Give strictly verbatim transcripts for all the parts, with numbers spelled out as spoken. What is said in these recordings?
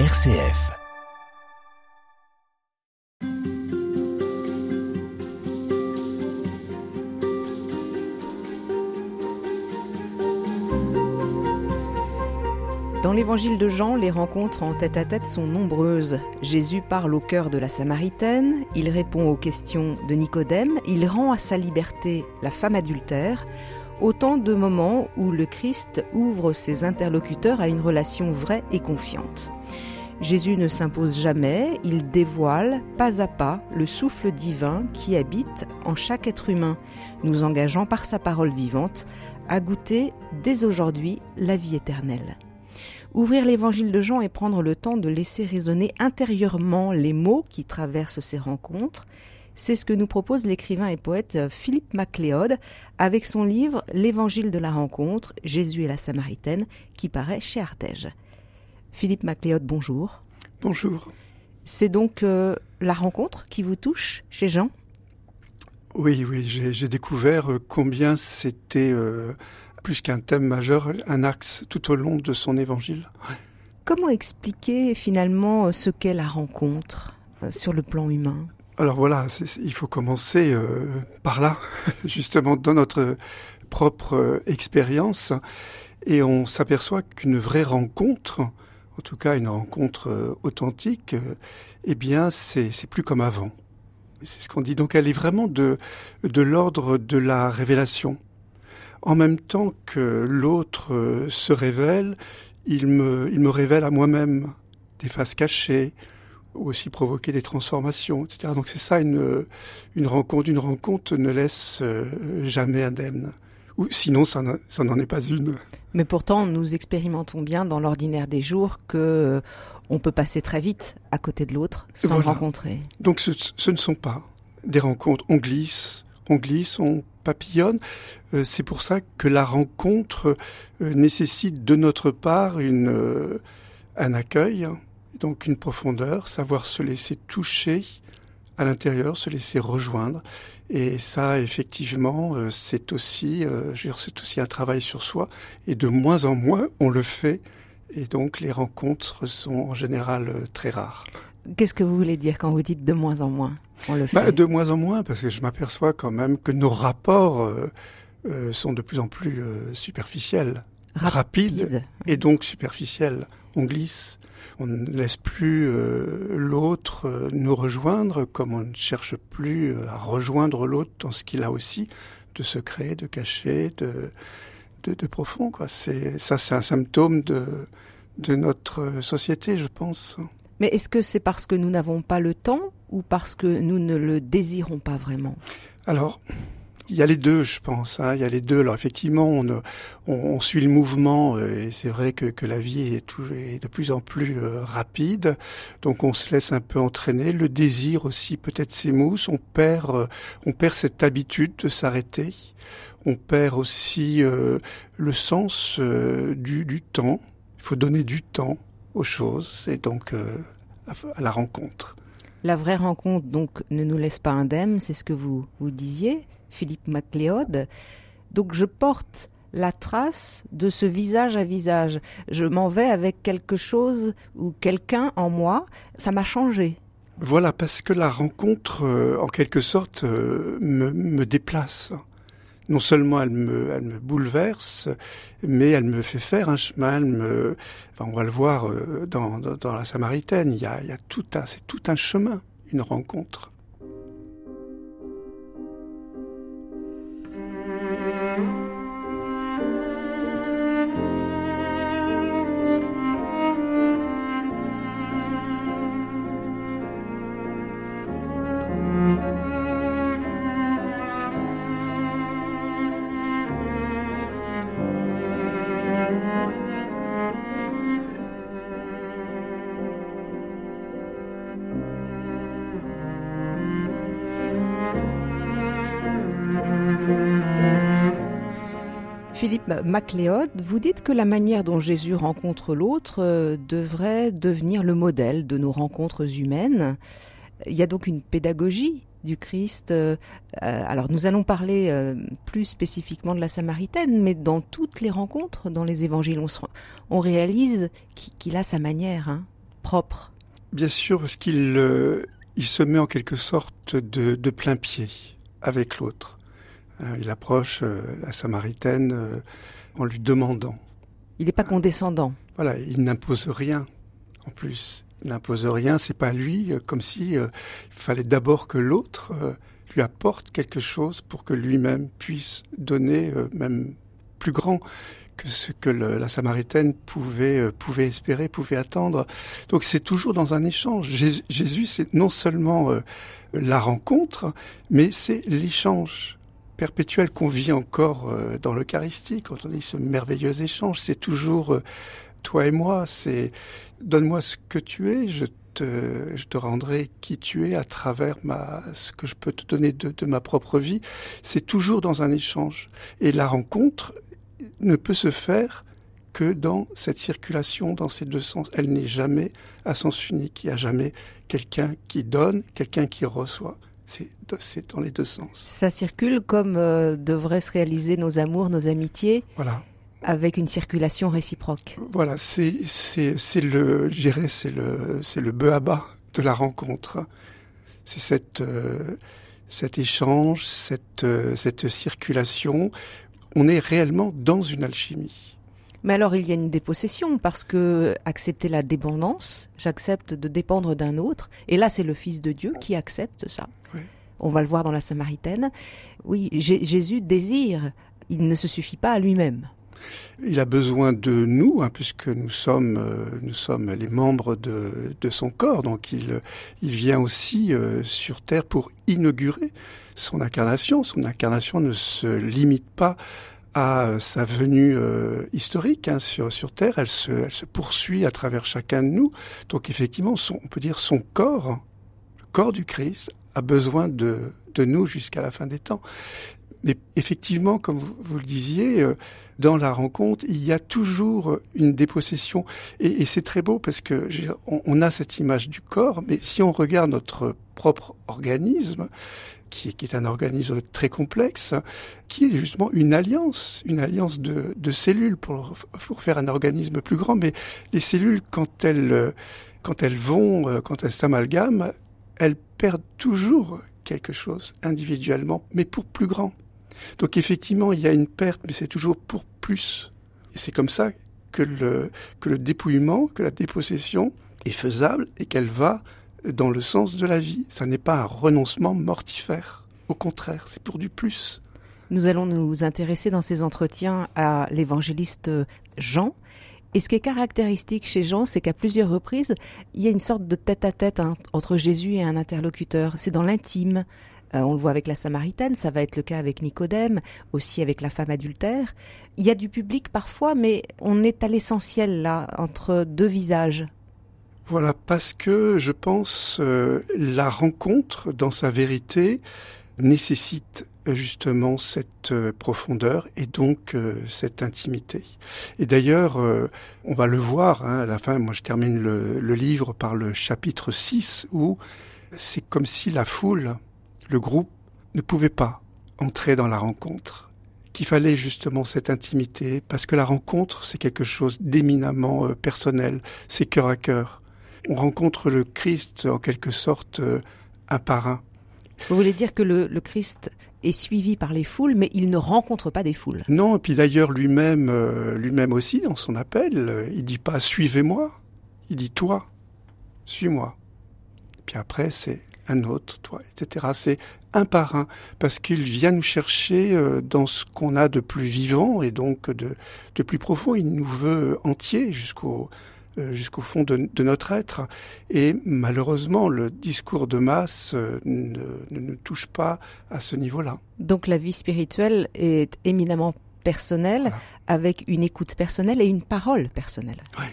R C F. Dans l'évangile de Jean, les rencontres en tête-à-tête sont nombreuses. Jésus parle au cœur de la Samaritaine, il répond aux questions de Nicodème, il rend à sa liberté la femme adultère. Autant de moments où le Christ ouvre ses interlocuteurs à une relation vraie et confiante. Jésus ne s'impose jamais, il dévoile pas à pas le souffle divin qui habite en chaque être humain, nous engageant par sa parole vivante à goûter dès aujourd'hui la vie éternelle. Ouvrir l'évangile de Jean et prendre le temps de laisser résonner intérieurement les mots qui traversent ces rencontres, c'est ce que nous propose l'écrivain et poète Philippe Macléod avec son livre « L'évangile de la rencontre, Jésus et la Samaritaine » qui paraît chez Artege. Philippe Macléod, bonjour. Bonjour. C'est donc euh, la rencontre qui vous touche chez Jean ? Oui, oui, j'ai, j'ai découvert combien c'était, euh, plus qu'un thème majeur, un axe tout au long de son évangile. Comment expliquer finalement ce qu'est la rencontre euh, sur le plan humain ? Alors voilà, c'est, il faut commencer euh, par là, justement dans notre propre euh, expérience, et on s'aperçoit qu'une vraie rencontre, en tout cas une rencontre euh, authentique, euh, eh bien c'est, c'est plus comme avant. C'est ce qu'on dit. Donc elle est vraiment de, de l'ordre de la révélation. En même temps que l'autre euh, se révèle, il me, il me révèle à moi-même des faces cachées, aussi provoquer des transformations, et cetera. Donc c'est ça une, une rencontre. Une rencontre ne laisse jamais indemne. Ou sinon, ça, ça n'en est pas une. Mais pourtant, nous expérimentons bien dans l'ordinaire des jours que on peut passer très vite à côté de l'autre sans voilà. Le rencontrer. Donc ce, ce ne sont pas des rencontres. On glisse, on glisse, on papillonne. C'est pour ça que la rencontre nécessite de notre part une, un accueil. Donc une profondeur, savoir se laisser toucher à l'intérieur, se laisser rejoindre. Et ça, effectivement, euh, c'est aussi, euh, je veux dire, c'est aussi un travail sur soi. Et de moins en moins, on le fait. Et donc les rencontres sont en général euh, très rares. Qu'est-ce que vous voulez dire quand vous dites « de moins en moins » on le fait ? Bah, de moins en moins, parce que je m'aperçois quand même que nos rapports euh, euh, sont de plus en plus euh, superficiels, Rapide. rapides et donc superficiels. On glisse, on ne laisse plus euh, l'autre euh, nous rejoindre comme on ne cherche plus euh, à rejoindre l'autre dans ce qu'il a aussi de secret, de caché, de, de, de profond, quoi. C'est, ça, c'est un symptôme de, de notre société, je pense. Mais est-ce que c'est parce que nous n'avons pas le temps ou parce que nous ne le désirons pas vraiment ? Alors... Il y a les deux, je pense. Hein, il y a les deux. Alors effectivement, on, on, on suit le mouvement et c'est vrai que, que la vie est, tout, est de plus en plus euh, rapide. Donc on se laisse un peu entraîner. Le désir aussi peut-être s'émousse. On perd, euh, on perd cette habitude de s'arrêter. On perd aussi euh, le sens euh, du, du temps. Il faut donner du temps aux choses et donc euh, à, à la rencontre. La vraie rencontre donc ne nous laisse pas indemnes. C'est ce que vous vous disiez. Philippe Macléod, donc je porte la trace de ce visage à visage. Je m'en vais avec quelque chose ou quelqu'un en moi, ça m'a changé. Voilà, parce que la rencontre, euh, en quelque sorte, euh, me, me déplace. Non seulement elle me, elle me bouleverse, mais elle me fait faire un chemin. Elle me, enfin, on va le voir euh, dans, dans, dans la Samaritaine, il y a, il y a tout un, c'est tout un chemin, une rencontre. Philippe Macléod, vous dites que la manière dont Jésus rencontre l'autre euh, devrait devenir le modèle de nos rencontres humaines. Il y a donc une pédagogie du Christ. Euh, alors nous allons parler euh, plus spécifiquement de la Samaritaine, mais dans toutes les rencontres, dans les évangiles, on, se, on réalise qu'il a sa manière. Hein. propre. Bien sûr, parce qu'il euh, il se met en quelque sorte de, de plein pied avec l'autre. Hein, il approche euh, la Samaritaine euh, en lui demandant. Il n'est pas hein, condescendant. Voilà, il n'impose rien en plus. Il n'impose rien, c'est pas lui, euh, comme si euh, il fallait d'abord que l'autre euh, lui apporte quelque chose pour que lui-même puisse donner, euh, même plus grand que ce que le, la Samaritaine pouvait, euh, pouvait espérer, pouvait attendre. Donc c'est toujours dans un échange. Jésus, Jésus c'est non seulement euh, la rencontre, mais c'est l'échange perpétuel qu'on vit encore euh, dans l'Eucharistie, quand on dit ce merveilleux échange. C'est toujours euh, toi et moi, c'est donne-moi ce que tu es, je Te, je te rendrai qui tu es à travers ma, ce que je peux te donner de, de ma propre vie. C'est toujours dans un échange. Et la rencontre ne peut se faire que dans cette circulation, dans ces deux sens. Elle n'est jamais à sens unique. Il n'y a jamais quelqu'un qui donne, quelqu'un qui reçoit. C'est, c'est dans les deux sens. Ça circule comme euh, devraient se réaliser nos amours, nos amitiés. Voilà. Avec une circulation réciproque. Voilà, c'est c'est c'est le, je dirais, c'est le c'est le b-a-ba de la rencontre. C'est cette euh, cet échange, cette euh, cette circulation. On est réellement dans une alchimie. Mais alors il y a une dépossession parce que accepter la dépendance, j'accepte de dépendre d'un autre. Et là c'est le Fils de Dieu qui accepte ça. Oui. On va le voir dans la Samaritaine. Oui, J- Jésus désire. Il ne se suffit pas à lui-même. Il a besoin de nous, hein, puisque nous sommes, euh, nous sommes les membres de, de son corps. Donc il, il vient aussi euh, sur terre pour inaugurer son incarnation. Son incarnation ne se limite pas à sa venue euh, historique hein, sur, sur terre. Elle se, elle se poursuit à travers chacun de nous. Donc effectivement, son, on peut dire son corps, le corps du Christ, a besoin de, de nous jusqu'à la fin des temps. Mais effectivement, comme vous le disiez, dans la rencontre, il y a toujours une dépossession. Et, et c'est très beau parce que on, on a cette image du corps, mais si on regarde notre propre organisme, qui, qui est un organisme très complexe, qui est justement une alliance, une alliance de, de cellules pour, pour faire un organisme plus grand. Mais les cellules, quand elles, quand elles vont, quand elles s'amalgament, elles perdent toujours quelque chose individuellement, mais pour plus grand. Donc effectivement, il y a une perte, mais c'est toujours pour plus. Et c'est comme ça que le, que le dépouillement, que la dépossession est faisable et qu'elle va dans le sens de la vie. Ça n'est pas un renoncement mortifère. Au contraire, c'est pour du plus. Nous allons nous intéresser dans ces entretiens à l'évangéliste Jean. Et ce qui est caractéristique chez Jean, c'est qu'à plusieurs reprises, il y a une sorte de tête-à-tête hein, entre Jésus et un interlocuteur. C'est dans l'intime. Euh, on le voit avec la Samaritaine, ça va être le cas avec Nicodème, aussi avec la femme adultère. Il y a du public parfois, mais on est à l'essentiel là, entre deux visages. Voilà, parce que je pense euh, la rencontre dans sa vérité nécessite justement cette euh, profondeur et donc euh, cette intimité. Et d'ailleurs, euh, on va le voir hein, à la fin, moi je termine le, le livre par le chapitre six où c'est comme si la foule, le groupe ne pouvait pas entrer dans la rencontre, qu'il fallait justement cette intimité, parce que la rencontre, c'est quelque chose d'éminemment euh, personnel, c'est cœur à cœur. On rencontre le Christ en quelque sorte euh, un par un. Vous voulez dire que le, le Christ est suivi par les foules, mais il ne rencontre pas des foules. Non, et puis d'ailleurs lui-même, euh, lui-même aussi, dans son appel, euh, il ne dit pas « suivez-moi », il dit « toi, suis-moi ». Puis après, c'est « un autre, toi », et cetera. C'est un par un, parce qu'il vient nous chercher euh, dans ce qu'on a de plus vivant et donc de, de plus profond. Il nous veut entiers jusqu'au... jusqu'au fond de, de notre être. Et malheureusement, le discours de masse ne, ne, ne touche pas à ce niveau-là. Donc la vie spirituelle est éminemment personnelle, voilà. Avec une écoute personnelle et une parole personnelle. Oui.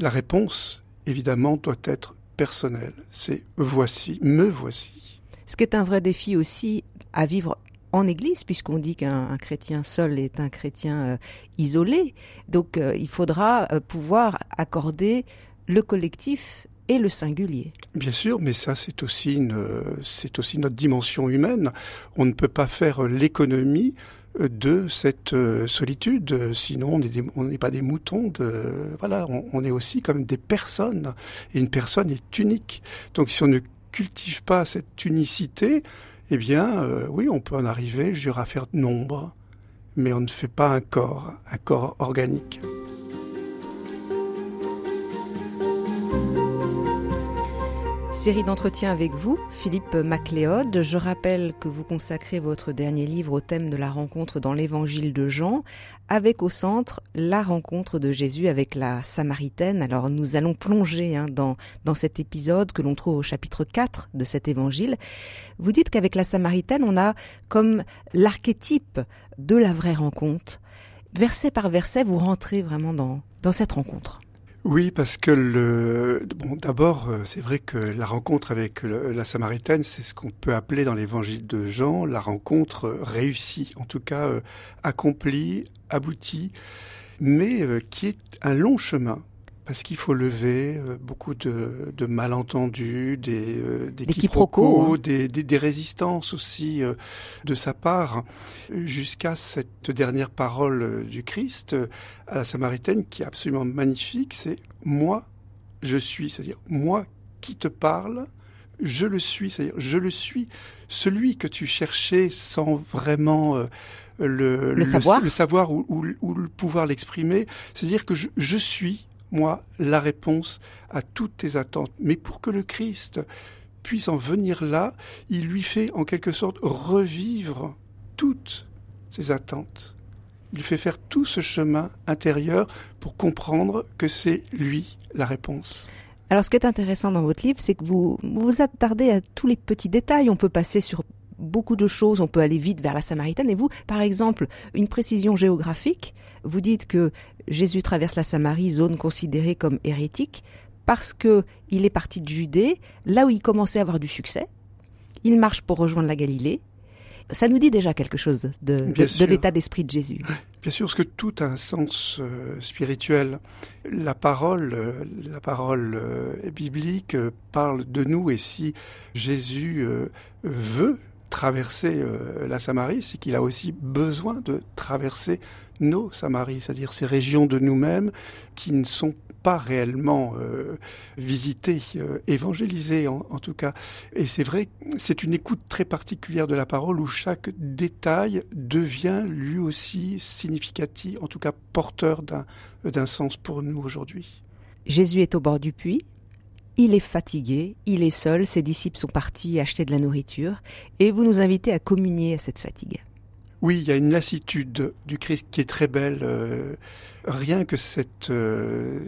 La réponse, évidemment, doit être personnelle. C'est « voici, me voici ». Ce qui est un vrai défi aussi à vivre en Église, puisqu'on dit qu'un un chrétien seul est un chrétien euh, isolé. Donc, euh, il faudra euh, pouvoir accorder le collectif et le singulier. Bien sûr, mais ça c'est aussi, une, c'est aussi notre dimension humaine. On ne peut pas faire l'économie de cette solitude, sinon on n'est pas des moutons, de, voilà, on, on est aussi comme des personnes, et une personne est unique. Donc si on ne cultive pas cette unicité, eh bien euh, oui, on peut en arriver, je dirais, à faire nombre, mais on ne fait pas un corps, un corps organique. Série d'entretiens avec vous, Philippe Macléod. Je rappelle que vous consacrez votre dernier livre au thème de la rencontre dans l'évangile de Jean, avec au centre la rencontre de Jésus avec la Samaritaine. Alors nous allons plonger hein, dans, dans cet épisode que l'on trouve au chapitre quatre de cet évangile. Vous dites qu'avec la Samaritaine, on a comme l'archétype de la vraie rencontre. Verset par verset, vous rentrez vraiment dans, dans cette rencontre. Oui, parce que le bon, d'abord, c'est vrai que la rencontre avec le, la Samaritaine, c'est ce qu'on peut appeler dans l'évangile de Jean la rencontre réussie, en tout cas euh, accomplie, aboutie, mais euh, qui est un long chemin, parce qu'il faut lever euh, beaucoup de, de malentendus, des, euh, des, des quiproquos, quiproquos hein. des, des, des résistances aussi euh, de sa part, jusqu'à cette dernière parole euh, du Christ euh, à la Samaritaine, qui est absolument magnifique, c'est « moi, je suis », c'est-à-dire « moi qui te parle, je le suis », c'est-à-dire « je le suis, celui que tu cherchais sans vraiment… Euh, » le, le, le savoir, le, le savoir ou, ou, ou le pouvoir l'exprimer, c'est-à-dire que je, je suis, moi, la réponse à toutes tes attentes. Mais pour que le Christ puisse en venir là, il lui fait en quelque sorte revivre toutes ses attentes. Il fait faire tout ce chemin intérieur pour comprendre que c'est lui la réponse. Alors ce qui est intéressant dans votre livre, c'est que vous vous attardez à tous les petits détails. On peut passer sur beaucoup de choses, on peut aller vite vers la Samaritaine. Et vous, par exemple, une précision géographique, vous dites que Jésus traverse la Samarie, zone considérée comme hérétique, parce que il est parti de Judée, là où il commençait à avoir du succès. Il marche pour rejoindre la Galilée. Ça nous dit déjà quelque chose de, de, de l'état d'esprit de Jésus. Bien sûr, parce que tout a un sens euh, spirituel. La parole, euh, la parole euh, biblique euh, parle de nous, et si Jésus euh, veut traverser euh, la Samarie, c'est qu'il a aussi besoin de traverser nos Samaries, c'est-à-dire ces régions de nous-mêmes qui ne sont pas réellement euh, visitées, euh, évangélisées en, en tout cas. Et c'est vrai, c'est une écoute très particulière de la parole où chaque détail devient lui aussi significatif, en tout cas porteur d'un, d'un sens pour nous aujourd'hui. Jésus est au bord du puits. Il est fatigué, il est seul, ses disciples sont partis acheter de la nourriture et vous nous invitez à communier à cette fatigue. Oui, il y a une lassitude du Christ qui est très belle. Euh, rien que cette, euh,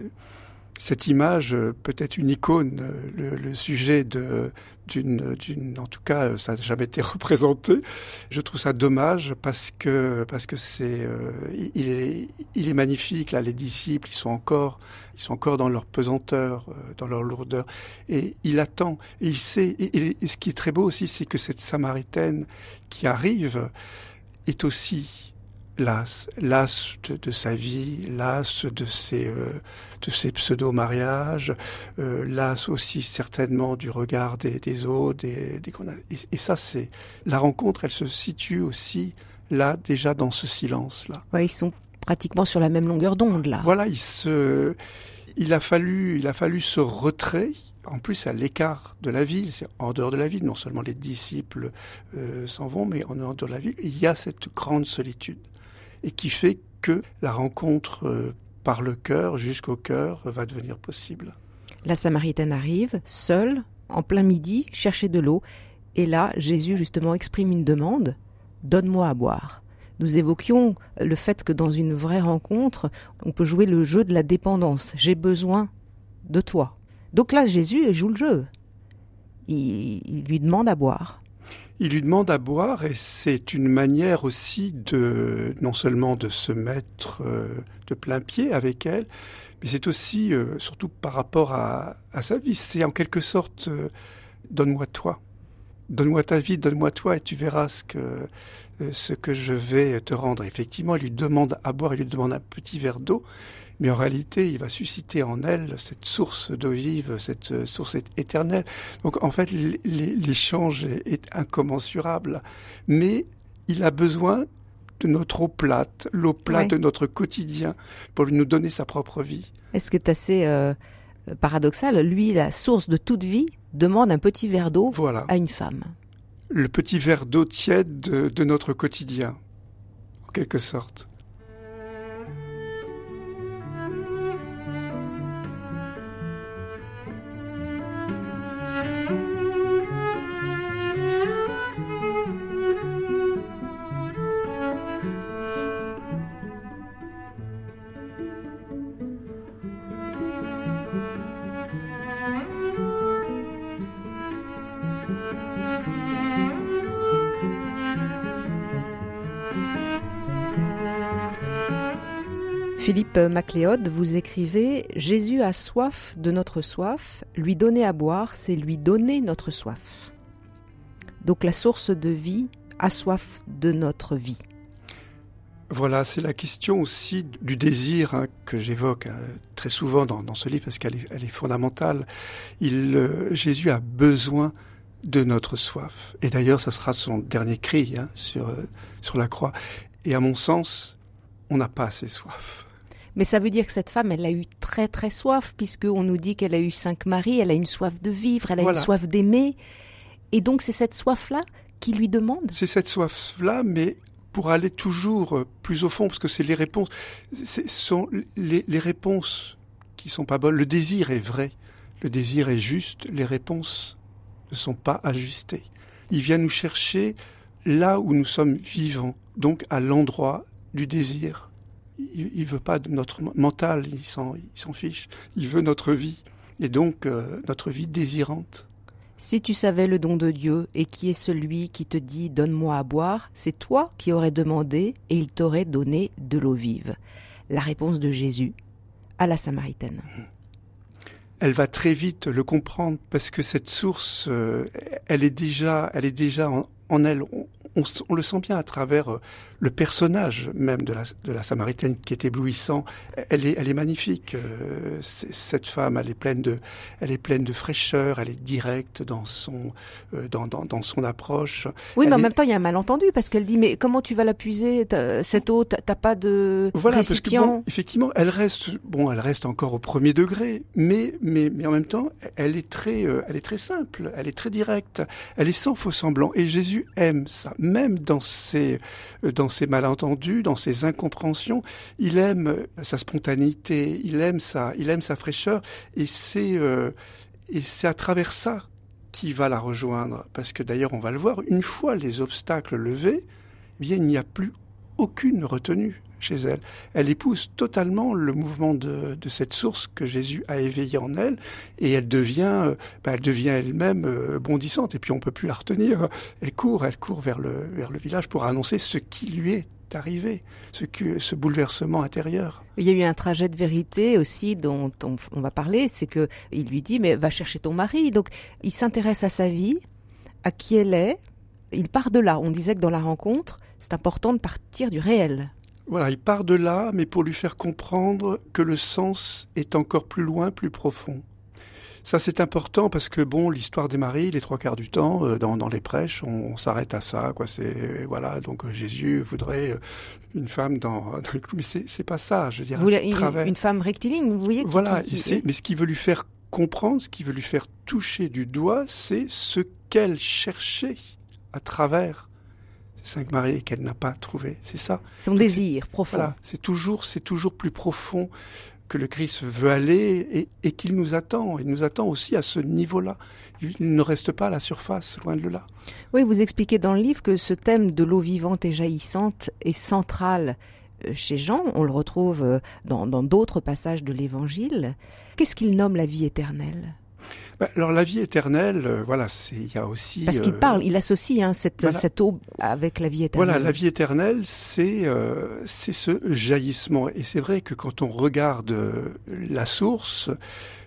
cette image, peut-être une icône, le, le sujet de, d'une, d'une, en tout cas, ça n'a jamais été représenté. Je trouve ça dommage parce que, parce que c'est, euh, il est, il est magnifique. Là, les disciples, ils sont encore, ils sont encore dans leur pesanteur, dans leur lourdeur. Et il attend. Et il sait. Et, et ce qui est très beau aussi, c'est que cette Samaritaine qui arrive est aussi lasse, lasse de, de sa vie, lasse de ses, euh, de ses pseudo-mariages, euh, lasse aussi certainement du regard des, des autres. Des, des... Et, et ça, c'est la rencontre, elle se situe aussi là, déjà dans ce silence-là. Ouais, ils sont pratiquement sur la même longueur d'onde, là. Voilà, il, se... il, a fallu, il a fallu ce retrait. En plus, à l'écart de la ville, c'est en dehors de la ville, non seulement les disciples euh, s'en vont, mais en dehors de la ville, il y a cette grande solitude et qui fait que la rencontre euh, par le cœur jusqu'au cœur euh, va devenir possible. La Samaritaine arrive, seule, en plein midi, chercher de l'eau. Et là, Jésus justement exprime une demande, « Donne-moi à boire ». Nous évoquions le fait que dans une vraie rencontre, on peut jouer le jeu de la dépendance. « J'ai besoin de toi ». Donc là, Jésus joue le jeu. Il, il lui demande à boire. Il lui demande à boire et c'est une manière aussi de, non seulement de se mettre de plein pied avec elle, mais c'est aussi, surtout par rapport à, à sa vie, c'est en quelque sorte « donne-moi toi ». Donne-moi ta vie, donne-moi toi et tu verras ce que, ce que je vais te rendre. Effectivement, il lui demande à boire, il lui demande un petit verre d'eau mais en réalité, il va susciter en elle cette source d'eau vive, cette source éternelle. Donc, en fait, l'échange est incommensurable, mais il a besoin de notre eau plate, l'eau plate oui. de notre quotidien, pour nous donner sa propre vie. Et ce qui est assez euh, paradoxal, lui, la source de toute vie, demande un petit verre d'eau voilà. à une femme. Le petit verre d'eau tiède de, de notre quotidien, en quelque sorte. Philippe Macléod, vous écrivez « Jésus a soif de notre soif, lui donner à boire, c'est lui donner notre soif. » Donc la source de vie a soif de notre vie. Voilà, c'est la question aussi du désir hein, que j'évoque hein, très souvent dans, dans ce livre parce qu'elle est, elle est fondamentale. Il, euh, Jésus a besoin de notre soif. Et d'ailleurs, ça sera son dernier cri hein, sur, euh, sur la croix. Et à mon sens, on n'a pas assez soif. Mais ça veut dire que cette femme, elle a eu très très soif, puisqu'on nous dit qu'elle a eu cinq maris, elle a une soif de vivre, elle a voilà. une soif d'aimer. Et donc c'est cette soif-là qui lui demande. C'est cette soif-là, mais pour aller toujours plus au fond, parce que c'est les réponses, ce sont les, les réponses qui ne sont pas bonnes. Le désir est vrai, le désir est juste, les réponses ne sont pas ajustées. Il vient nous chercher là où nous sommes vivants, donc à l'endroit du désir. Il ne veut pas de notre mental, il s'en, il s'en fiche. Il veut notre vie, et donc euh, notre vie désirante. Si tu savais le don de Dieu, et qui est celui qui te dit « donne-moi à boire », c'est toi qui aurais demandé, et il t'aurait donné de l'eau vive. La réponse de Jésus à la Samaritaine. Elle va très vite le comprendre, parce que cette source, euh, elle est déjà, elle est déjà en, en elle. On, On, on le sent bien à travers le personnage même de la, de la Samaritaine qui est éblouissant. Elle est, elle est magnifique. Euh, cette femme, elle est pleine de, elle est pleine de fraîcheur. Elle est directe dans son, euh, dans, dans, dans son approche. Oui, elle mais en est... même temps, il y a un malentendu parce qu'elle dit mais comment tu vas la puiser cette eau? T'as, t'as pas de voilà, récipient. Parce que bon, effectivement, elle reste, bon, elle reste encore au premier degré, mais, mais, mais en même temps, elle est très, euh, elle est très simple. Elle est très directe. Elle est sans faux semblant. Et Jésus aime ça. Même dans ses, dans ses malentendus, dans ses incompréhensions, il aime sa spontanéité, il aime sa, il aime sa fraîcheur, et c'est, euh, et c'est à travers ça qu'il va la rejoindre. Parce que d'ailleurs, on va le voir, une fois les obstacles levés, eh bien, il n'y a plus aucune retenue chez elle. Elle épouse totalement le mouvement de, de cette source que Jésus a éveillée en elle, et elle devient, ben elle devient elle-même bondissante, et puis on ne peut plus la retenir. Elle court, elle court vers le, vers le village pour annoncer ce qui lui est arrivé, ce, que, ce bouleversement intérieur. Il y a eu un trajet de vérité aussi dont on, on va parler, c'est qu'il lui dit « mais va chercher ton mari ». Donc il s'intéresse à sa vie, à qui elle est, il part de là. On disait que dans la rencontre, c'est important de partir du réel. Voilà, il part de là, mais pour lui faire comprendre que le sens est encore plus loin, plus profond. Ça, c'est important parce que, bon, l'histoire des maris, les trois quarts du temps, dans, dans les prêches, on, on s'arrête à ça, quoi. C'est, voilà, donc Jésus voudrait une femme dans... dans le... Mais c'est, c'est pas ça, je veux dire. Vous voulez, une, une femme rectiligne, vous voyez. Qui, voilà, qui, qui... C'est, mais ce qu'il veut lui faire comprendre, ce qu'il veut lui faire toucher du doigt, c'est ce qu'elle cherchait à travers... cinq mariés qu'elle n'a pas trouvé, c'est ça. Son Donc, désir c'est, profond. Voilà, c'est toujours, c'est toujours plus profond que le Christ veut aller et, et qu'il nous attend. Il nous attend aussi à ce niveau-là. Il ne reste pas à la surface, loin de là. Oui, vous expliquez dans le livre que ce thème de l'eau vivante et jaillissante est central chez Jean. On le retrouve dans, dans d'autres passages de l'Évangile. Qu'est-ce qu'il nomme la vie éternelle ? Ben, alors la vie éternelle, euh, voilà, c'est il y a aussi parce qu'il euh, parle, il associe hein, cette, voilà, cette eau avec la vie éternelle. Voilà, la vie éternelle, c'est euh, c'est ce jaillissement, et c'est vrai que quand on regarde euh, la source,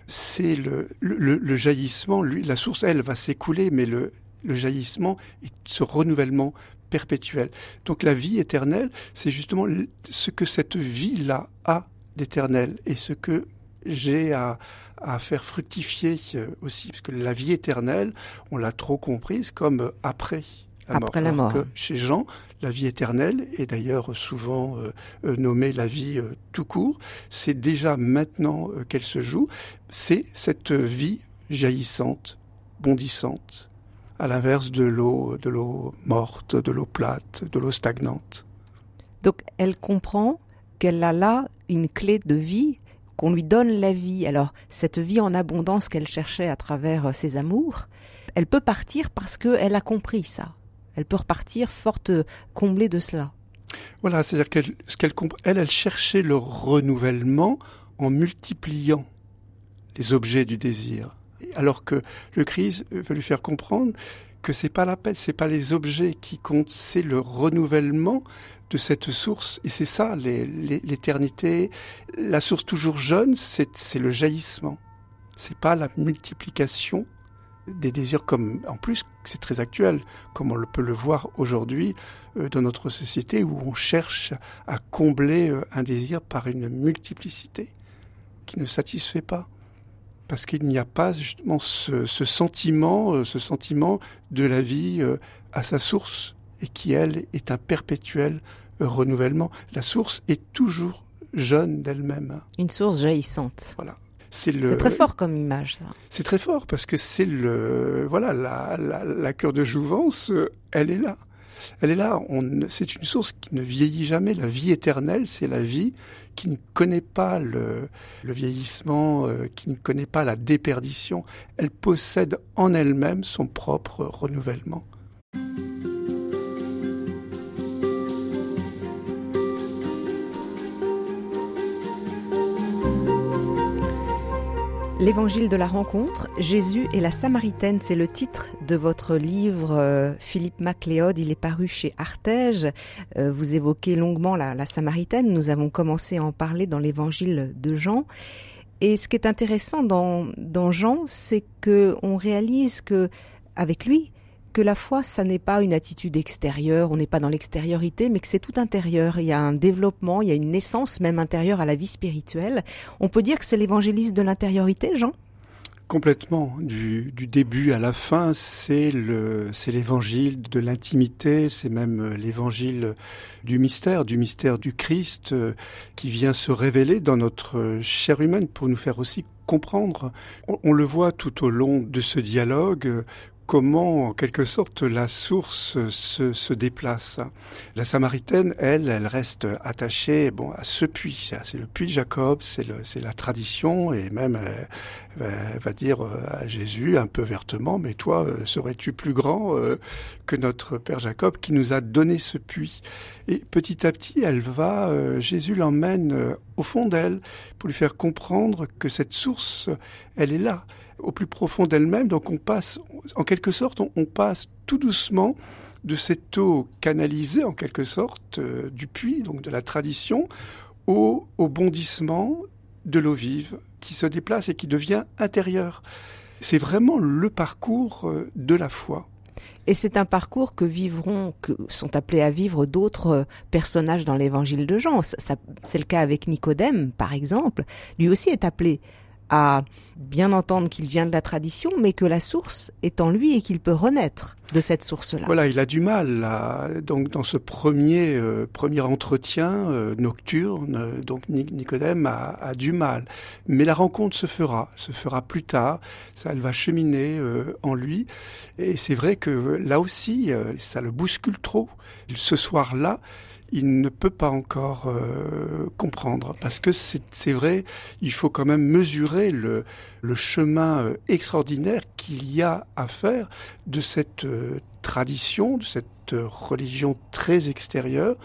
c'est le le, le, le jaillissement. Lui, la source, elle, va s'écouler, mais le le jaillissement est ce renouvellement perpétuel. Donc la vie éternelle, c'est justement ce que cette vie-là a d'Éternel et ce que j'ai à, à faire fructifier aussi, parce que la vie éternelle, on l'a trop comprise comme après la mort. Après la mort. Alors que chez Jean, la vie éternelle, et d'ailleurs souvent euh, nommée la vie euh, tout court, c'est déjà maintenant euh, qu'elle se joue, c'est cette vie jaillissante, bondissante, à l'inverse de l'eau, de l'eau morte, de l'eau plate, de l'eau stagnante. Donc elle comprend qu'elle a là une clé de vie, qu'on lui donne la vie. Alors cette vie en abondance qu'elle cherchait à travers ses amours, elle peut partir parce qu'elle a compris ça. Elle peut repartir forte, comblée de cela. Voilà, c'est-à-dire qu'elle ce qu'elle, elle, elle cherchait le renouvellement en multipliant les objets du désir. Alors que le Christ veut lui faire comprendre que c'est pas la peine, c'est pas les objets qui comptent, c'est le renouvellement de cette source. Et c'est ça, les, les, l'éternité, la source toujours jeune, c'est, c'est le jaillissement. C'est pas la multiplication des désirs comme, en plus, c'est très actuel, comme on le peut le voir aujourd'hui euh, dans notre société où on cherche à combler euh, un désir par une multiplicité qui ne satisfait pas. Parce qu'il n'y a pas justement ce, ce sentiment, euh, ce sentiment de la vie euh, à sa source et qui, elle, est un perpétuel euh, renouvellement. La source est toujours jeune d'elle-même. Une source jaillissante. Voilà. C'est, le... c'est très fort comme image, ça. C'est très fort parce que c'est le voilà la la, la cure de jouvence, elle est là, elle est là. On c'est une source qui ne vieillit jamais. La vie éternelle, c'est la vie qui ne connaît pas le le vieillissement, euh, qui ne connaît pas la déperdition. Elle possède en elle-même son propre renouvellement. L'évangile de la rencontre, Jésus et la Samaritaine, c'est le titre de votre livre Philippe Macléod, il est paru chez Artege. Vous évoquez longuement la, la Samaritaine, nous avons commencé à en parler dans l'évangile de Jean. Et ce qui est intéressant dans, dans Jean, c'est qu'on réalise que, avec lui, que la foi, ça n'est pas une attitude extérieure, on n'est pas dans l'extériorité, mais que c'est tout intérieur. Il y a un développement, il y a une naissance même intérieure à la vie spirituelle. On peut dire que c'est l'évangéliste de l'intériorité, Jean ? Complètement. Du, du début à la fin, c'est, le, c'est l'évangile de l'intimité, c'est même l'évangile du mystère, du mystère du Christ euh, qui vient se révéler dans notre chair humaine pour nous faire aussi comprendre. On, on le voit tout au long de ce dialogue, euh, comment, en quelque sorte, la source se, se déplace. La Samaritaine, elle, elle reste attachée bon, à ce puits. C'est le puits de Jacob, c'est, le, c'est la tradition, et même, elle, elle va dire à Jésus, un peu vertement, « Mais toi, serais-tu plus grand que notre père Jacob qui nous a donné ce puits ?» Et petit à petit, elle va, Jésus l'emmène au fond d'elle pour lui faire comprendre que cette source, elle est là, au plus profond d'elle-même. Donc on passe, en quelque sorte, on, on passe tout doucement de cette eau canalisée, en quelque sorte, euh, du puits, donc de la tradition, au, au bondissement de l'eau vive qui se déplace et qui devient intérieure. C'est vraiment le parcours de la foi. Et c'est un parcours que vivront, que sont appelés à vivre d'autres personnages dans l'évangile de Jean. Ça, ça, c'est le cas avec Nicodème, par exemple. Lui aussi est appelé à bien entendre qu'il vient de la tradition, mais que la source est en lui et qu'il peut renaître de cette source-là. Voilà, il a du mal, là. Donc, dans ce premier, euh, premier entretien euh, nocturne, euh, donc Nicodème a, a du mal. Mais la rencontre se fera, se fera plus tard. Ça, elle va cheminer euh, en lui. Et c'est vrai que là aussi, euh, ça le bouscule trop. Ce soir-là, il ne peut pas encore euh, comprendre. Parce que c'est, c'est vrai, il faut quand même mesurer le, le chemin extraordinaire qu'il y a à faire de cette euh, tradition, de cette religion très extérieure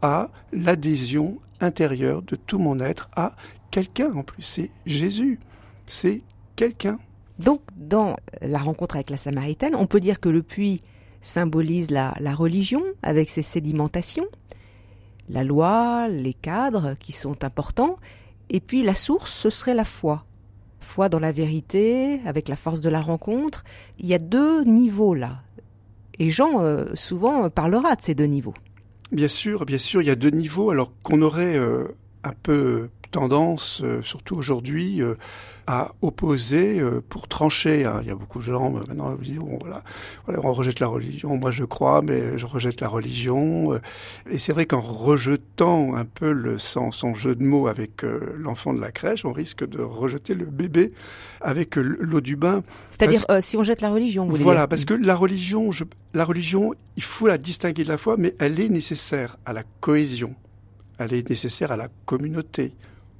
à l'adhésion intérieure de tout mon être à quelqu'un. En plus, c'est Jésus, c'est quelqu'un. Donc, dans la rencontre avec la Samaritaine, on peut dire que le puits symbolise la, la religion avec ses sédimentations, la loi, les cadres qui sont importants, et puis la source, ce serait la foi. Foi dans la vérité, avec la force de la rencontre. Il y a deux niveaux là. Et Jean, euh, souvent, parlera de ces deux niveaux. Bien sûr, bien sûr, il y a deux niveaux, alors qu'on aurait euh, un peu tendance, euh, surtout aujourd'hui, euh, à opposer euh, pour trancher. Hein. Il y a beaucoup de gens, euh, maintenant, ils disent, bon, voilà, voilà, on rejette la religion, moi je crois, mais je rejette la religion. Euh, et c'est vrai qu'en rejetant un peu le, son, son jeu de mots avec euh, l'enfant de la crèche, on risque de rejeter le bébé avec l'eau du bain. C'est-à-dire parce... euh, si on jette la religion, vous voulez dire ? Voilà, parce que la religion, je... la religion, il faut la distinguer de la foi, mais elle est nécessaire à la cohésion. Elle est nécessaire à la communauté,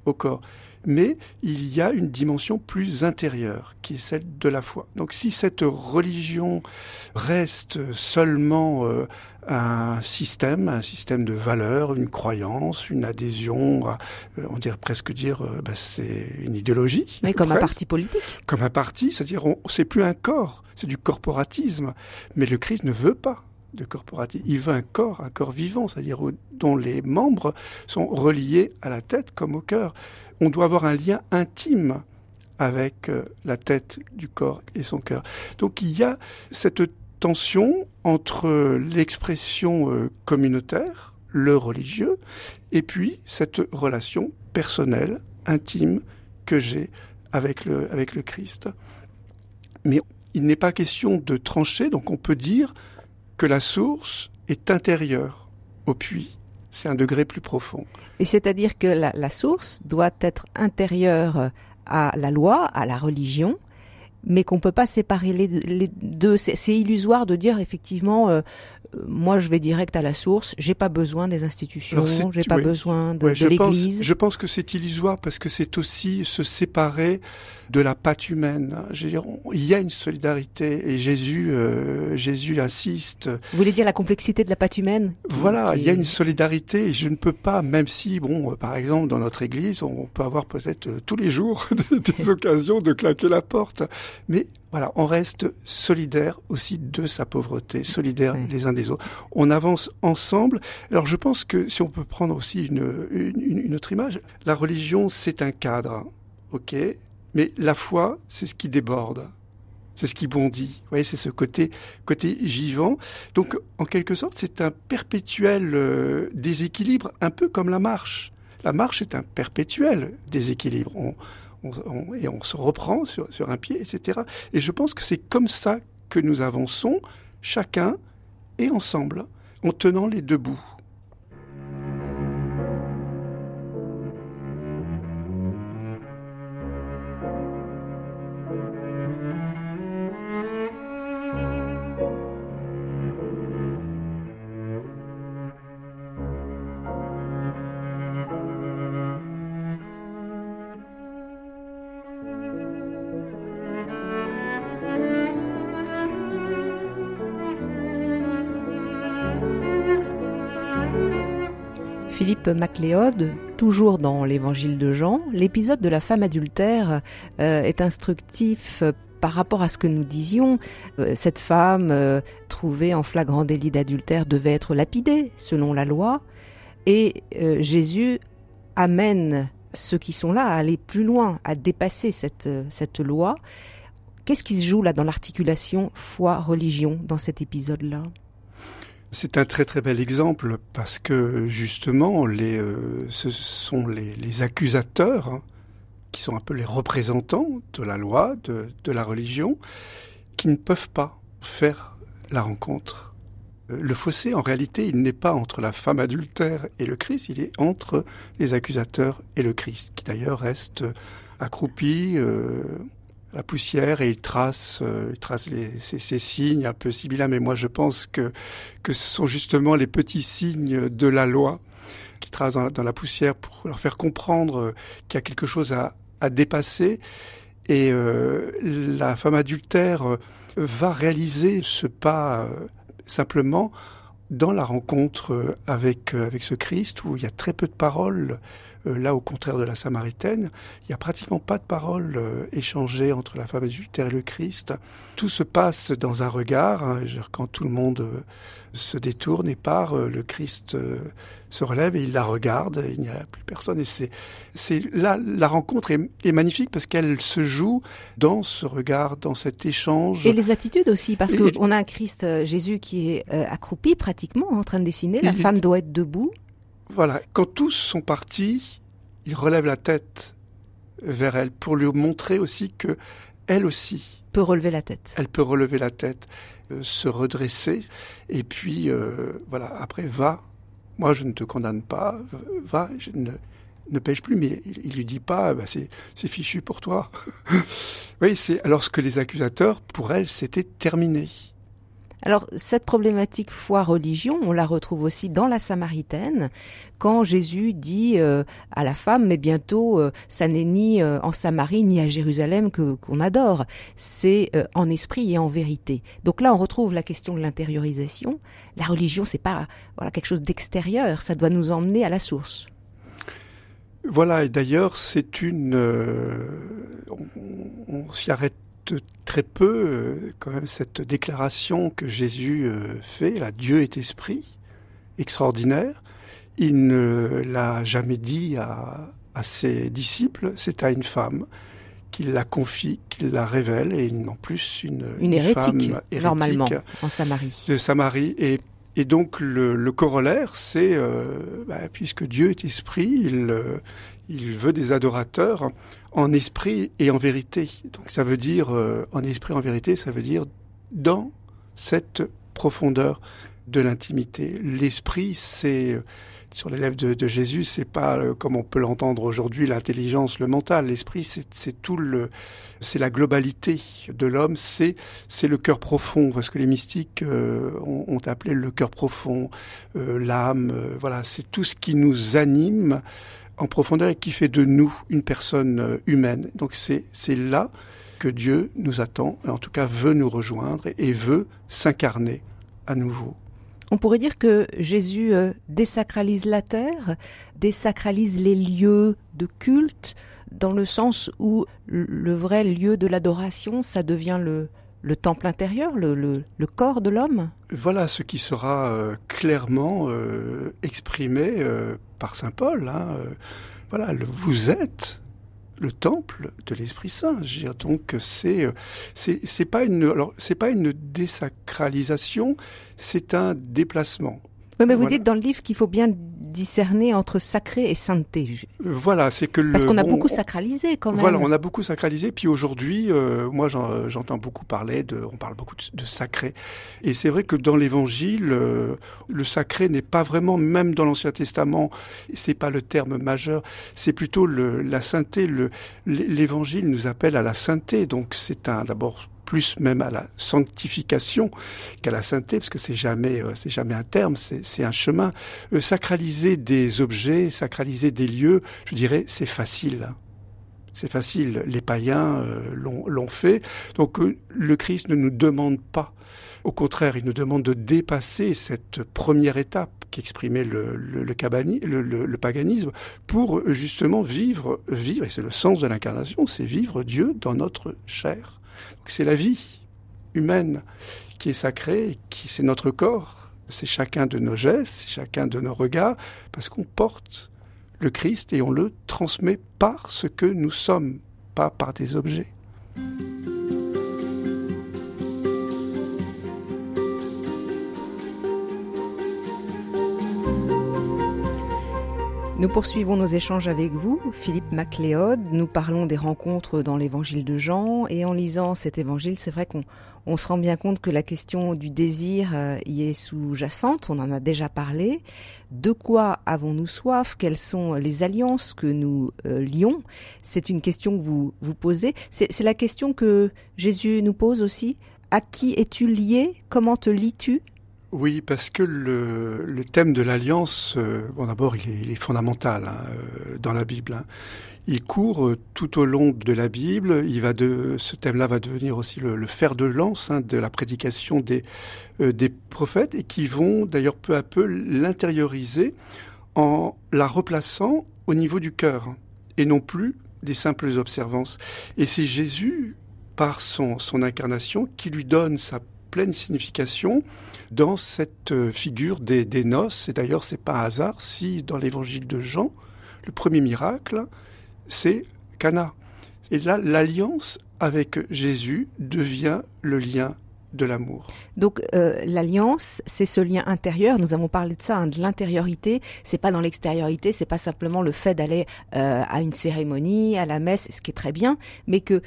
au corps. Mais il y a une dimension plus intérieure, qui est celle de la foi. Donc si cette religion reste seulement euh, un système, un système de valeurs, une croyance, une adhésion, à, euh, on dirait presque dire, euh, bah, c'est une idéologie. Mais comme presque. Un parti politique. Comme un parti, c'est-à-dire on, c'est plus un corps, c'est du corporatisme. Mais le Christ ne veut pas de corporatif. Il veut un corps, un corps vivant, c'est-à-dire dont les membres sont reliés à la tête comme au cœur. On doit avoir un lien intime avec la tête du corps et son cœur. Donc il y a cette tension entre l'expression communautaire, le religieux, et puis cette relation personnelle, intime, que j'ai avec le, avec le Christ. Mais il n'est pas question de trancher, donc on peut dire que la source est intérieure au puits. C'est un degré plus profond. Et c'est-à-dire que la, la source doit être intérieure à la loi, à la religion, mais qu'on ne peut pas séparer les, les deux. C'est, c'est illusoire de dire, effectivement, euh, moi je vais direct à la source, je n'ai pas besoin des institutions, je n'ai pas oui. besoin de, ouais, de je l'Église. Pense, je pense que c'est illusoire parce que c'est aussi se séparer de la patte humaine. Je veux dire, on, il y a une solidarité et Jésus, euh, Jésus insiste. Vous voulez dire la complexité de la patte humaine ? Voilà, qui... il y a une solidarité et je ne peux pas, même si, bon, par exemple, dans notre Église, on peut avoir peut-être euh, tous les jours des, des occasions de claquer la porte. Mais voilà, on reste solidaire aussi de sa pauvreté, solidaire oui. les uns des autres. On avance ensemble. Alors je pense que si on peut prendre aussi une, une, une autre image, la religion c'est un cadre, ok, mais la foi c'est ce qui déborde, c'est ce qui bondit. Vous voyez, c'est ce côté, côté vivant. Donc en quelque sorte c'est un perpétuel euh, déséquilibre, un peu comme la marche. La marche est un perpétuel déséquilibre. On, On, on, et on se reprend sur, sur un pied, et cetera. Et je pense que c'est comme ça que nous avançons, chacun et ensemble, en tenant les deux bouts. Philippe Macléod, toujours dans l'évangile de Jean, l'épisode de la femme adultère euh, est instructif euh, par rapport à ce que nous disions. Euh, cette femme euh, trouvée en flagrant délit d'adultère devait être lapidée selon la loi et euh, Jésus amène ceux qui sont là à aller plus loin, à dépasser cette, cette loi. Qu'est-ce qui se joue là dans l'articulation foi-religion dans cet épisode-là ? C'est un très très bel exemple parce que justement, les, euh, ce sont les, les accusateurs hein, qui sont un peu les représentants de la loi, de, de la religion, qui ne peuvent pas faire la rencontre. Le fossé, en réalité, il n'est pas entre la femme adultère et le Christ, il est entre les accusateurs et le Christ, qui d'ailleurs reste accroupi... Euh, la poussière et il trace, euh, il trace les, ces, ces signes un peu sibyllins. Mais moi, je pense que, que ce sont justement les petits signes de la loi qui tracent dans, dans la poussière pour leur faire comprendre qu'il y a quelque chose à, à dépasser. Et euh, la femme adultère va réaliser ce pas euh, simplement dans la rencontre avec, avec ce Christ où il y a très peu de paroles. Là, au contraire de la Samaritaine, il n'y a pratiquement pas de paroles euh, échangées entre la femme adultère et le Christ. Tout se passe dans un regard. Hein, quand tout le monde euh, se détourne et part, euh, le Christ euh, se relève et il la regarde. Il n'y a plus personne. Et c'est, c'est là, la rencontre est, est magnifique parce qu'elle se joue dans ce regard, dans cet échange. Et les attitudes aussi, parce qu'on a un Christ euh, Jésus qui est euh, accroupi pratiquement en train de dessiner. La femme doit être debout. Voilà, quand tous sont partis, il relève la tête vers elle pour lui montrer aussi que elle aussi peut relever la tête. Elle peut relever la tête, euh, se redresser et puis euh, voilà, après va. Moi, je ne te condamne pas, va, je ne, ne pêche plus. Mais il ne lui dit pas, bah, c'est, c'est fichu pour toi. Oui, c'est, alors que les accusateurs, pour elle, c'était terminé. Alors, cette problématique foi-religion, on la retrouve aussi dans la Samaritaine, quand Jésus dit euh, à la femme, mais bientôt, euh, ça n'est ni euh, en Samarie, ni à Jérusalem que, qu'on adore, c'est euh, en esprit et en vérité. Donc là, on retrouve la question de l'intériorisation. La religion, c'est pas voilà, quelque chose d'extérieur, ça doit nous emmener à la source. Voilà, et d'ailleurs, c'est une... Euh, on, on s'y arrête très peu, quand même, cette déclaration que Jésus fait, là, Dieu est esprit, extraordinaire. Il ne l'a jamais dit à, à ses disciples, c'est à une femme qu'il la confie, qu'il la révèle, et en plus une, une, hérétique, une femme hérétique, normalement, en Samarie. De Samarie. Et, et donc le, le corollaire, c'est, euh, bah, puisque Dieu est esprit, il, il veut des adorateurs en esprit et en vérité. Donc ça veut dire, euh, en esprit et en vérité, ça veut dire dans cette profondeur de l'intimité. L'esprit, c'est, euh, sur les lèvres de, de Jésus, c'est pas, euh, comme on peut l'entendre aujourd'hui, l'intelligence, le mental. L'esprit, c'est, c'est tout le, c'est la globalité de l'homme, c'est, c'est le cœur profond, parce que les mystiques euh, ont, ont appelé le cœur profond, euh, l'âme, euh, voilà, c'est tout ce qui nous anime en profondeur et qui fait de nous une personne humaine. Donc c'est, c'est là que Dieu nous attend, en tout cas veut nous rejoindre et, et veut s'incarner à nouveau. On pourrait dire que Jésus désacralise la terre, désacralise les lieux de culte, dans le sens où le vrai lieu de l'adoration, ça devient le... le temple intérieur, le, le, le corps de l'homme. Voilà ce qui sera euh, clairement euh, exprimé euh, par saint Paul. Hein, euh, voilà, le, vous êtes le temple de l'Esprit Saint. Je veux dire, donc c'est c'est c'est pas une alors c'est pas une désacralisation, c'est un déplacement. Oui, mais vous voilà. Dites dans le livre qu'il faut bien discerner entre sacré et sainteté. Voilà, c'est que le, parce qu'on a on, beaucoup sacralisé quand même. Voilà, on a beaucoup sacralisé. Puis aujourd'hui, euh, moi, j'en, j'entends beaucoup parler de, on parle beaucoup de, de sacré. Et c'est vrai que dans l'Évangile, euh, le sacré n'est pas vraiment, même dans l'Ancien Testament, c'est pas le terme majeur. C'est plutôt le, la sainteté. Le, l'Évangile nous appelle à la sainteté. Donc c'est un d'abord. Plus même à la sanctification qu'à la sainteté, parce que c'est jamais, euh, c'est jamais un terme, c'est, c'est un chemin. Euh, sacraliser des objets, sacraliser des lieux, je dirais, c'est facile. C'est facile. Les païens euh, l'ont, l'ont fait. Donc, euh, le Christ ne nous demande pas. Au contraire, il nous demande de dépasser cette première étape qu'exprimait le, le, le, cabani, le, le, le paganisme pour justement vivre, vivre, et c'est le sens de l'incarnation, c'est vivre Dieu dans notre chair. Donc c'est la vie humaine qui est sacrée, qui, c'est notre corps, c'est chacun de nos gestes, c'est chacun de nos regards, parce qu'on porte le Christ et on le transmet par ce que nous sommes, pas par des objets. Nous poursuivons nos échanges avec vous, Philippe Macléod. Nous parlons des rencontres dans l'évangile de Jean. Et en lisant cet évangile, c'est vrai qu'on on se rend bien compte que la question du désir y est sous-jacente. On en a déjà parlé. De quoi avons-nous soif ? Quelles sont les alliances que nous euh, lions ? C'est une question que vous, vous posez. C'est, c'est la question que Jésus nous pose aussi. À qui es-tu lié ? Comment te lies-tu ? Oui, parce que le, le thème de l'alliance, euh, bon d'abord, il est, il est fondamental hein, dans la Bible. Hein. Il court euh, tout au long de la Bible. Il va de, ce thème-là va devenir aussi le, le fer de lance hein, de la prédication des, euh, des prophètes et qui vont d'ailleurs peu à peu l'intérioriser en la replaçant au niveau du cœur et non plus des simples observances. Et c'est Jésus, par son, son incarnation, qui lui donne sa pleine signification dans cette figure des, des noces. Et d'ailleurs, c'est pas un hasard si dans l'évangile de Jean, le premier miracle, c'est Cana. Et là, l'alliance avec Jésus devient le lien de l'amour. Donc euh, l'alliance, c'est ce lien intérieur. Nous avons parlé de ça, hein, de l'intériorité. C'est pas dans l'extériorité, c'est pas simplement le fait d'aller euh, à une cérémonie, à la messe, ce qui est très bien, mais que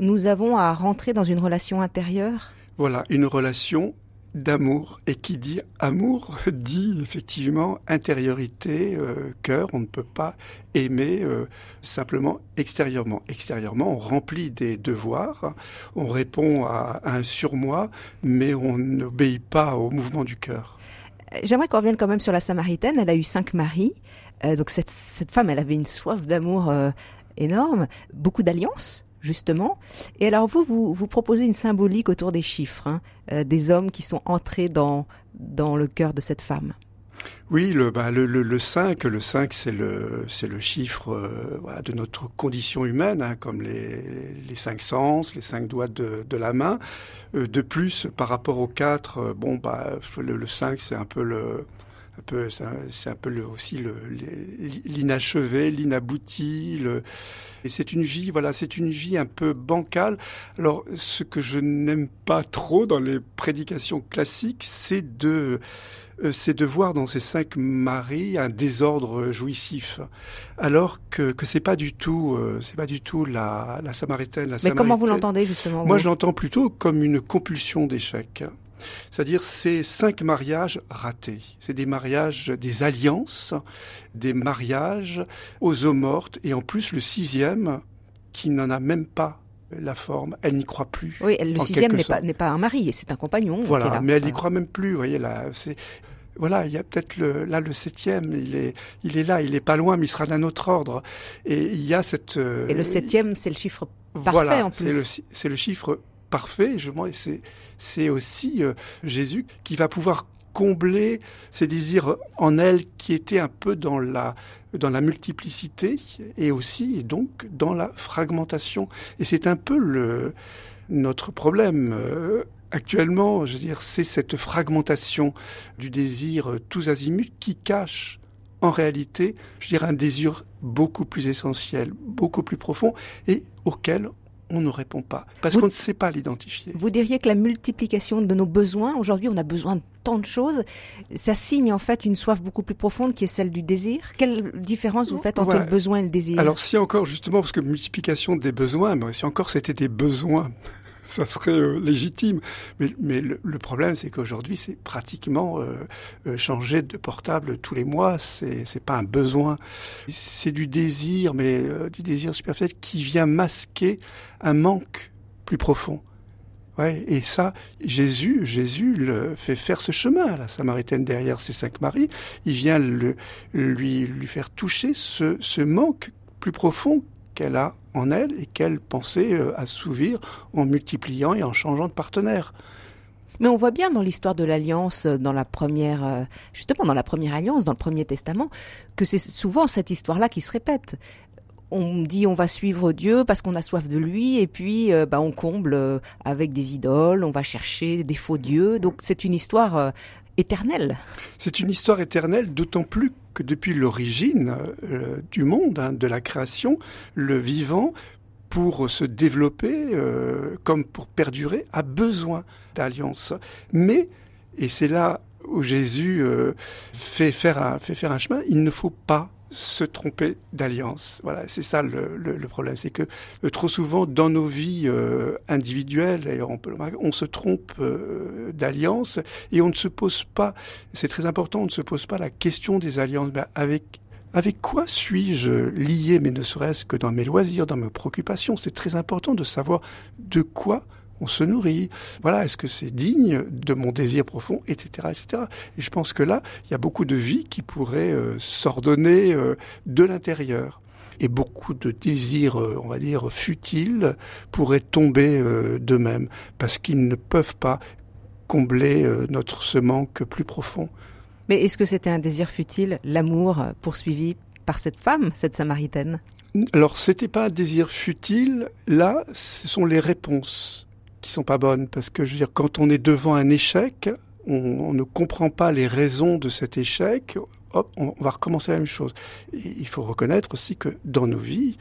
nous avons à rentrer dans une relation intérieure. Voilà, une relation d'amour. Et qui dit amour dit effectivement intériorité, euh, cœur. On ne peut pas aimer euh, simplement extérieurement. Extérieurement, on remplit des devoirs, on répond à, à un surmoi, mais on n'obéit pas au mouvement du cœur. J'aimerais qu'on revienne quand même sur la Samaritaine. Elle a eu cinq maris. Euh, donc cette, cette femme, elle avait une soif d'amour euh, énorme, beaucoup d'alliances. Justement. Et alors vous, vous, vous proposez une symbolique autour des chiffres, hein, euh, des hommes qui sont entrés dans, dans le cœur de cette femme. Oui, le, bah, le, le, le cinq, le cinq, c'est le, c'est le chiffre euh, voilà, de notre condition humaine, hein, comme les, les cinq sens, les cinq doigts de, de la main. Euh, de plus, par rapport au quatre, euh, bon, bah, le, le cinq, c'est un peu le... Un peu, c'est, un, c'est un peu le, aussi le, l'inachevé, l'inabouti. Le... Et c'est une vie, voilà, c'est une vie un peu bancale. Alors, ce que je n'aime pas trop dans les prédications classiques, c'est de, euh, c'est de voir dans ces cinq maris un désordre jouissif, alors que, que c'est pas du tout, euh, c'est pas du tout la, la Samaritaine. La Mais Samaritaine, comment vous l'entendez justement ? Moi, je l'entends plutôt comme une compulsion d'échec. C'est-à-dire ces cinq mariages ratés. C'est des mariages, des alliances, des mariages aux eaux mortes. Et en plus, le sixième, qui n'en a même pas la forme, elle n'y croit plus. Oui, le sixième n'est pas, n'est pas un mari, c'est un compagnon. Voilà, mais elle n'y croit même plus. Vous voyez, là, c'est... Voilà, il y a peut-être le, là le septième, il est, il est là, il est pas loin, mais il sera d'un autre ordre. Et il y a cette... Et le septième, c'est le chiffre parfait voilà, en plus. Voilà, c'est le, c'est le chiffre parfait, je m'en... c'est... C'est aussi euh, Jésus qui va pouvoir combler ces désirs en elle qui étaient un peu dans la, dans la multiplicité et aussi et donc dans la fragmentation. Et c'est un peu le, notre problème euh, actuellement, je veux dire, c'est cette fragmentation du désir euh, tous azimuts qui cache en réalité, je dirais, un désir beaucoup plus essentiel, beaucoup plus profond et auquel on ne répond pas, parce vous, qu'on ne sait pas l'identifier. Vous diriez que la multiplication de nos besoins, aujourd'hui on a besoin de tant de choses, ça signe en fait une soif beaucoup plus profonde qui est celle du désir. Quelle différence vous faites entre voilà. le besoin et le désir ? Alors si encore, justement, parce que multiplication des besoins, mais si encore c'était des besoins, ça serait euh, légitime. Mais, mais le, le problème, c'est qu'aujourd'hui, c'est pratiquement euh, euh, changer de portable tous les mois. C'est, c'est pas un besoin. C'est du désir, mais euh, du désir superficiel qui vient masquer un manque plus profond. Ouais. Et ça, Jésus, Jésus le fait faire ce chemin à la Samaritaine derrière ses cinq maris. Il vient le, lui, lui faire toucher ce, ce manque plus profond qu'elle a en elle et qu'elle pensait euh, assouvir en multipliant et en changeant de partenaire. Mais on voit bien dans l'histoire de l'alliance, dans la première, euh, justement dans la première alliance, dans le Premier Testament, que c'est souvent cette histoire-là qui se répète. On dit on va suivre Dieu parce qu'on a soif de lui et puis euh, bah, on comble euh, avec des idoles, on va chercher des faux dieux. Donc c'est une histoire euh, éternelle. C'est une histoire éternelle, d'autant plus que depuis l'origine euh, du monde, hein, de la création, le vivant, pour se développer, euh, comme pour perdurer, a besoin d'alliance. Mais, et c'est là où Jésus euh, fait, faire un, fait faire un chemin, il ne faut pas se tromper d'alliance. Voilà, c'est ça le, le, le problème, c'est que euh, trop souvent dans nos vies euh, individuelles, d'ailleurs on peut le remarquer, on se trompe euh, d'alliance et on ne se pose pas, c'est très important, on ne se pose pas la question des alliances. Ben, avec avec quoi suis-je lié, mais ne serait-ce que dans mes loisirs, dans mes préoccupations. C'est très important de savoir de quoi on se nourrit. Voilà, est-ce que c'est digne de mon désir profond, et cetera, et cetera. Et je pense que là, il y a beaucoup de vies qui pourraient euh, s'ordonner euh, de l'intérieur. Et beaucoup de désirs, euh, on va dire, futiles, pourraient tomber euh, d'eux-mêmes, parce qu'ils ne peuvent pas combler euh, notre, ce manque plus profond. Mais est-ce que c'était un désir futile, l'amour poursuivi par cette femme, cette Samaritaine ? Alors, c'était pas un désir futile. Là, ce sont les réponses qui sont pas bonnes, parce que je veux dire, quand on est devant un échec, on, on ne comprend pas les raisons de cet échec, hop, on va recommencer la même chose. Il faut reconnaître aussi que dans nos vies,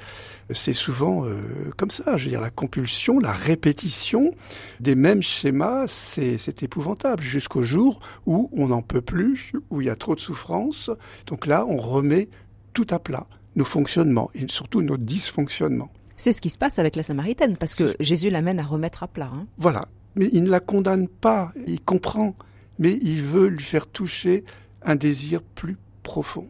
c'est souvent euh, comme ça. Je veux dire, la compulsion, la répétition des mêmes schémas, c'est, c'est épouvantable jusqu'au jour où on n'en peut plus, où il y a trop de souffrance. Donc là, on remet tout à plat, nos fonctionnements et surtout nos dysfonctionnements. C'est ce qui se passe avec la Samaritaine, parce que c'est... Jésus l'amène à remettre à plat. Hein. Voilà, mais il ne la condamne pas, il comprend, mais il veut lui faire toucher un désir plus profond.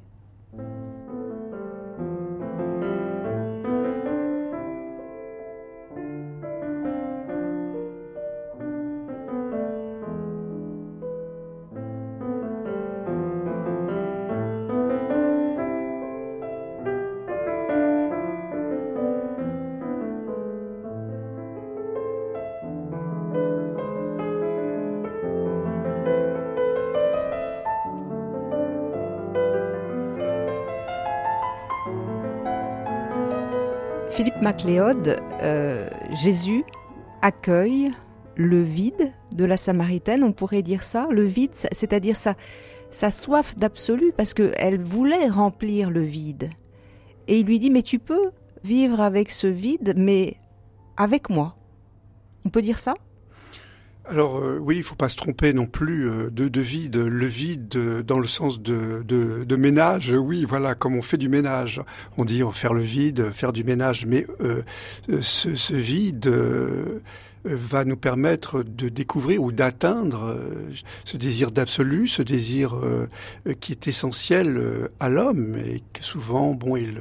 Philippe Macléod, euh, Jésus accueille le vide de la Samaritaine, on pourrait dire ça, le vide, c'est-à-dire sa, sa soif d'absolu, parce qu'elle voulait remplir le vide. Et il lui dit, mais tu peux vivre avec ce vide, mais avec moi. On peut dire ça ? Alors euh, oui, il ne faut pas se tromper non plus euh, de, de vide. Le vide euh, dans le sens de, de, de ménage, oui, voilà, comme on fait du ménage. On dit on faire le vide, faire du ménage, mais euh, ce, ce vide euh, va nous permettre de découvrir ou d'atteindre euh, ce désir d'absolu, ce désir euh, qui est essentiel euh, à l'homme et que souvent, bon, il,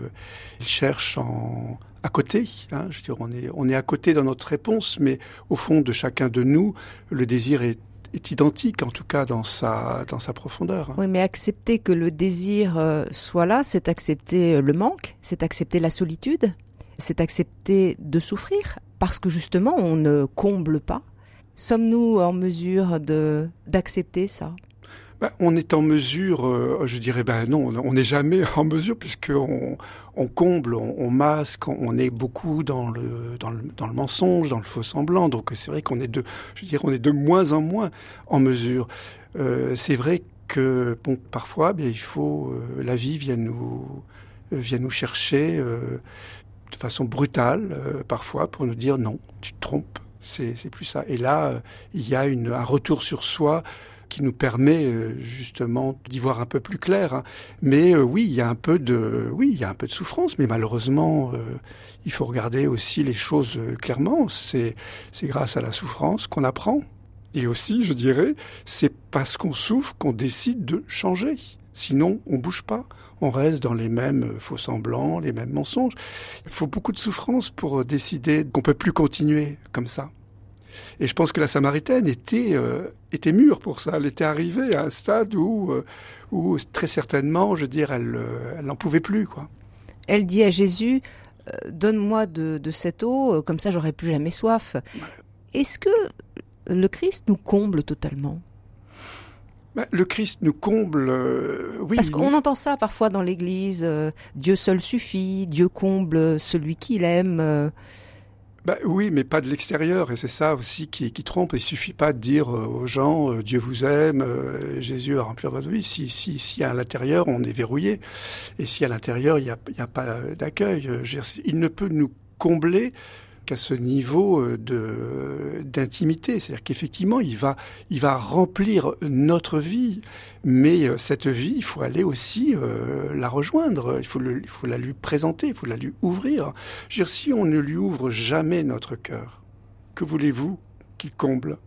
il cherche en... à côté, hein, je veux dire, on est, on est à côté dans notre réponse, mais au fond de chacun de nous, le désir est, est identique, en tout cas dans sa, dans sa profondeur. Oui, mais accepter que le désir soit là, c'est accepter le manque, c'est accepter la solitude, c'est accepter de souffrir, parce que justement, on ne comble pas. Sommes-nous en mesure de, d'accepter ça ? Ben, on est en mesure, euh, je dirais, ben non, on n'est jamais en mesure puisqu'on on comble, on, on masque, on, on est beaucoup dans le, dans le, dans le mensonge, dans le faux semblant. Donc c'est vrai qu'on est de, je dirais, on est de moins en moins en mesure. Euh, c'est vrai que bon, parfois, bien, il faut, euh, la vie vient nous, euh, vient nous chercher euh, de façon brutale, euh, parfois, pour nous dire non, tu te trompes, c'est, c'est plus ça. Et là, euh, il y a une, un retour sur soi qui nous permet justement d'y voir un peu plus clair. Mais euh, oui, il y a un peu de, oui, il y a un peu de souffrance, mais malheureusement, euh, il faut regarder aussi les choses clairement. C'est, c'est grâce à la souffrance qu'on apprend. Et aussi, je dirais, c'est parce qu'on souffre qu'on décide de changer. Sinon, on bouge pas. On reste dans les mêmes faux semblants, les mêmes mensonges. Il faut beaucoup de souffrance pour décider qu'on peut plus continuer comme ça. Et je pense que la Samaritaine était, euh, était mûre pour ça. Elle était arrivée à un stade où, euh, où très certainement, je veux dire, elle euh, n'en pouvait plus, quoi. Elle dit à Jésus, euh, donne-moi de, de cette eau, comme ça j'aurai plus jamais soif. Est-ce que le Christ nous comble totalement ? Ben, le Christ nous comble, euh, oui. Parce qu'on entend ça parfois dans l'Église, euh, Dieu seul suffit, Dieu comble celui qu'il aime... Euh, Ben oui, mais pas de l'extérieur, et c'est ça aussi qui, qui trompe. Il suffit pas de dire aux gens euh, Dieu vous aime, euh, Jésus a rempli votre vie. Si, si, si à l'intérieur on est verrouillé, et si à l'intérieur il n'y a, y a pas d'accueil, il ne peut nous combler qu'à ce niveau de d'intimité. C'est-à-dire qu'effectivement il va il va remplir notre vie, mais cette vie il faut aller aussi euh, la rejoindre. Il faut le, il faut la lui présenter, il faut la lui ouvrir. Je veux dire, si on ne lui ouvre jamais notre cœur, que voulez-vous qu'il comble ?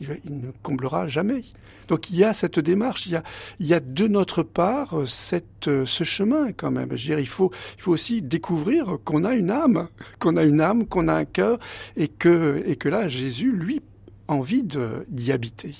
Il, il ne comblera jamais. Donc il y a cette démarche, il y a, il y a de notre part cette, ce chemin quand même. Je veux dire, il faut, il faut aussi découvrir qu'on a une âme, qu'on a une âme, qu'on a un cœur, et que, et que là, Jésus, lui, a envie de, d'y habiter.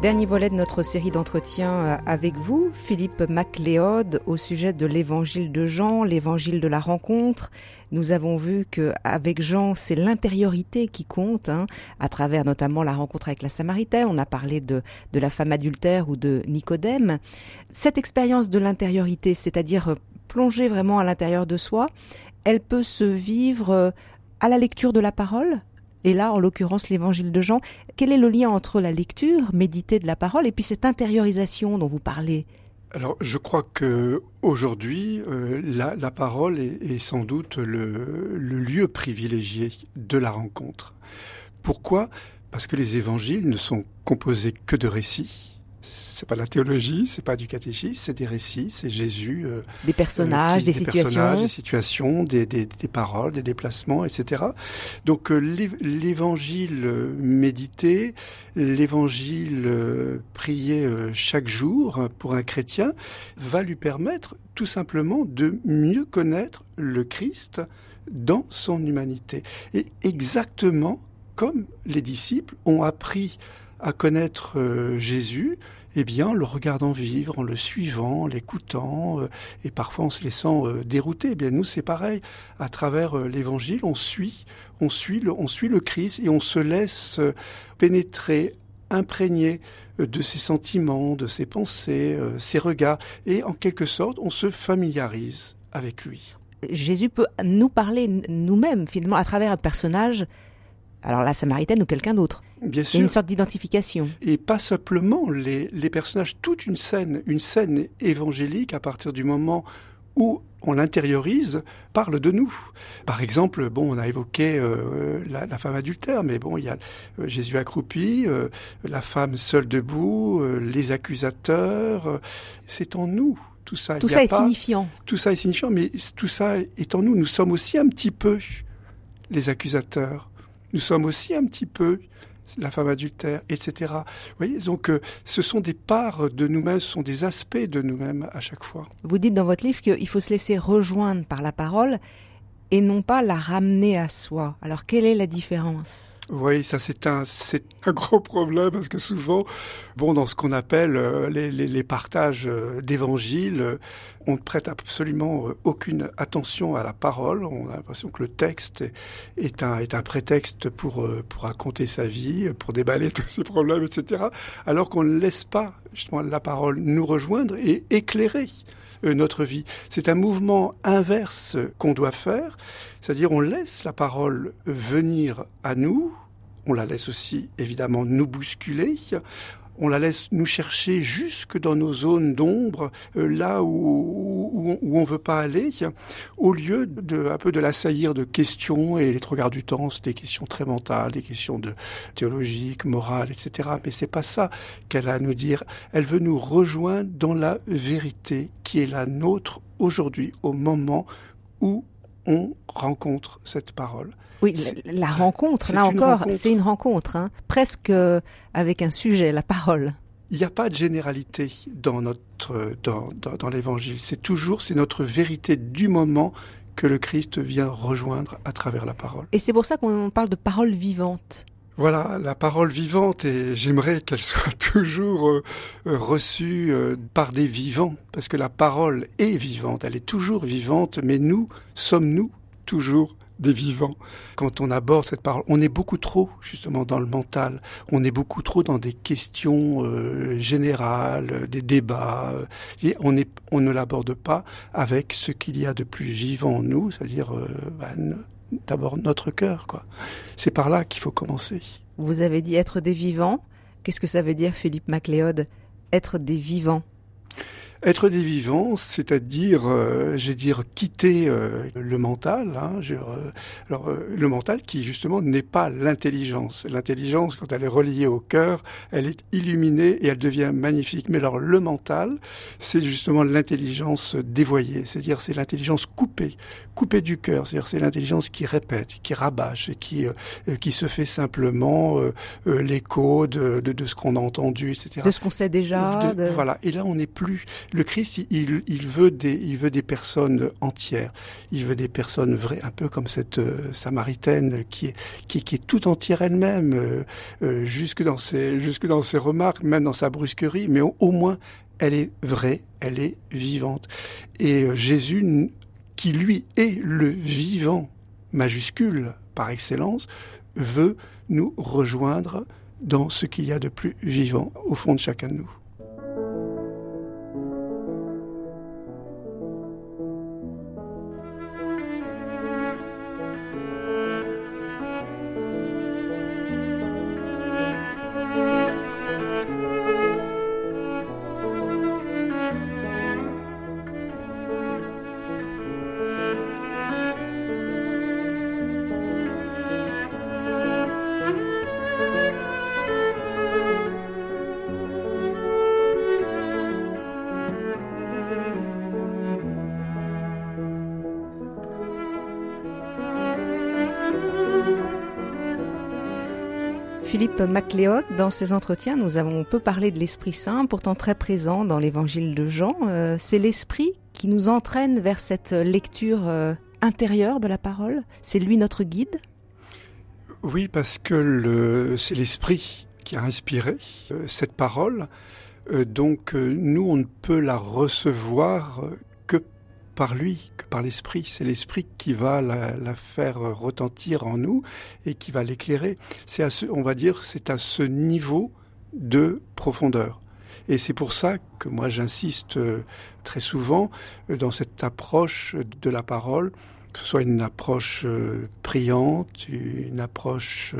Dernier volet de notre série d'entretiens avec vous, Philippe Macléod, au sujet de l'évangile de Jean, l'évangile de la rencontre. Nous avons vu qu'avec Jean, c'est l'intériorité qui compte, hein, à travers notamment la rencontre avec la Samaritaine. On a parlé de, de la femme adultère ou de Nicodème. Cette expérience de l'intériorité, c'est-à-dire plonger vraiment à l'intérieur de soi, elle peut se vivre à la lecture de la parole, et là, en l'occurrence, l'évangile de Jean. Quel est le lien entre la lecture, méditer de la parole, et puis cette intériorisation dont vous parlez ? Alors, je crois que aujourd'hui, euh, la, la parole est, est sans doute le, le lieu privilégié de la rencontre. Pourquoi ? Parce que les évangiles ne sont composés que de récits. C'est pas de la théologie, c'est pas du catéchisme, c'est des récits, c'est Jésus. Euh, des personnages, euh, qui, des, des situations, personnages, des situations, des, des, des paroles, des déplacements, et cetera. Donc euh, l'évangile euh, médité, l'évangile euh, prié euh, chaque jour pour un chrétien va lui permettre tout simplement de mieux connaître le Christ dans son humanité. Et exactement comme les disciples ont appris à connaître euh, Jésus, eh bien, en le regardant vivre, en le suivant, en l'écoutant, euh, et parfois en se laissant euh, dérouter. Eh bien, nous, c'est pareil. À travers euh, l'Évangile, on suit, on suit le, on suit le Christ et on se laisse euh, pénétrer, imprégner euh, de ses sentiments, de ses pensées, euh, ses regards, et en quelque sorte, on se familiarise avec lui. Jésus peut nous parler nous-mêmes, finalement, à travers un personnage. Alors la Samaritaine ou quelqu'un d'autre. Bien sûr. Il y a une sorte d'identification. Et pas simplement les, les personnages, toute une scène, une scène évangélique à partir du moment où on l'intériorise, parle de nous. Par exemple, bon, on a évoqué euh, la, la femme adultère, mais bon, il y a euh, Jésus accroupi, euh, la femme seule debout, euh, les accusateurs, euh, c'est en nous. Tout ça, tout ça est pas, signifiant. Tout ça est signifiant, mais tout ça est en nous. Nous sommes aussi un petit peu les accusateurs. Nous sommes aussi un petit peu la femme adultère, et cetera. Vous voyez, donc euh, ce sont des parts de nous-mêmes, ce sont des aspects de nous-mêmes à chaque fois. Vous dites dans votre livre qu'il faut se laisser rejoindre par la parole et non pas la ramener à soi. Alors quelle est la différence ? Oui, ça c'est un c'est un gros problème parce que souvent, bon, dans ce qu'on appelle euh, les, les les partages euh, d'évangiles, euh, on ne prête absolument euh, aucune attention à la parole. On a l'impression que le texte est, est un est un prétexte pour euh, pour raconter sa vie, pour déballer tous ses problèmes, et cetera. Alors qu'on ne laisse pas justement la parole nous rejoindre et éclairer euh, notre vie. C'est un mouvement inverse qu'on doit faire, c'est-à-dire on laisse la parole venir à nous. On la laisse aussi, évidemment, nous bousculer. On la laisse nous chercher jusque dans nos zones d'ombre, là où, où, où on ne veut pas aller, au lieu de un peu de l'assaillir de questions, et les trois quarts du temps, c'est des questions très mentales, des questions de théologiques, morales, et cetera. Mais c'est pas ça qu'elle a à nous dire. Elle veut nous rejoindre dans la vérité qui est la nôtre aujourd'hui, au moment où on rencontre cette parole. Oui, la, la rencontre, là encore, rencontre. C'est une rencontre, hein, presque euh, avec un sujet, la parole. Il n'y a pas de généralité dans notre dans, dans, dans l'Évangile. C'est toujours, c'est notre vérité du moment que le Christ vient rejoindre à travers la parole. Et c'est pour ça qu'on parle de parole vivante. Voilà, la parole vivante, et j'aimerais qu'elle soit toujours euh, reçue euh, par des vivants, parce que la parole est vivante, elle est toujours vivante, mais nous, sommes-nous toujours des vivants? Quand on aborde cette parole, on est beaucoup trop justement dans le mental, on est beaucoup trop dans des questions euh, générales, des débats, et on, est, on ne l'aborde pas avec ce qu'il y a de plus vivant en nous, c'est-à-dire... Euh, ben, D'abord notre cœur, quoi. C'est par là qu'il faut commencer. Vous avez dit être des vivants. Qu'est-ce que ça veut dire, Philippe Macléod, être des vivants ? Être des vivants, c'est-à-dire, euh, j'ai dire, quitter euh, le mental. Hein, je, euh, alors, euh, le mental qui justement n'est pas l'intelligence. L'intelligence, quand elle est reliée au cœur, elle est illuminée et elle devient magnifique. Mais alors, le mental, c'est justement l'intelligence dévoyée. C'est-à-dire, c'est l'intelligence coupée, coupée du cœur. C'est-à-dire, c'est l'intelligence qui répète, qui rabâche, qui euh, qui se fait simplement euh, euh, l'écho de, de de ce qu'on a entendu, et cetera. De ce qu'on sait déjà. De, de... Voilà. Et là, on n'est plus. Le Christ, il, il, veut des, il veut des personnes entières, il veut des personnes vraies, un peu comme cette euh, Samaritaine qui est, qui, qui est toute entière elle-même, euh, euh, jusque, dans ses, jusque dans ses remarques, même dans sa brusquerie, mais au, au moins, elle est vraie, elle est vivante. Et euh, Jésus, qui lui est le vivant, majuscule par excellence, veut nous rejoindre dans ce qu'il y a de plus vivant au fond de chacun de nous. Philippe Macléod, dans ses entretiens, nous avons peu parlé de l'Esprit Saint, pourtant très présent dans l'évangile de Jean. Euh, c'est l'Esprit qui nous entraîne vers cette lecture euh, intérieure de la parole. C'est lui notre guide ? Oui, parce que le, c'est l'Esprit qui a inspiré euh, cette parole. Euh, donc euh, nous, on ne peut la recevoir euh, que par lui, que par l'Esprit. C'est l'Esprit qui va la, la faire retentir en nous et qui va l'éclairer. C'est à ce, on va dire, c'est à ce niveau de profondeur. Et c'est pour ça que moi j'insiste très souvent dans cette approche de la parole, que ce soit une approche priante, une approche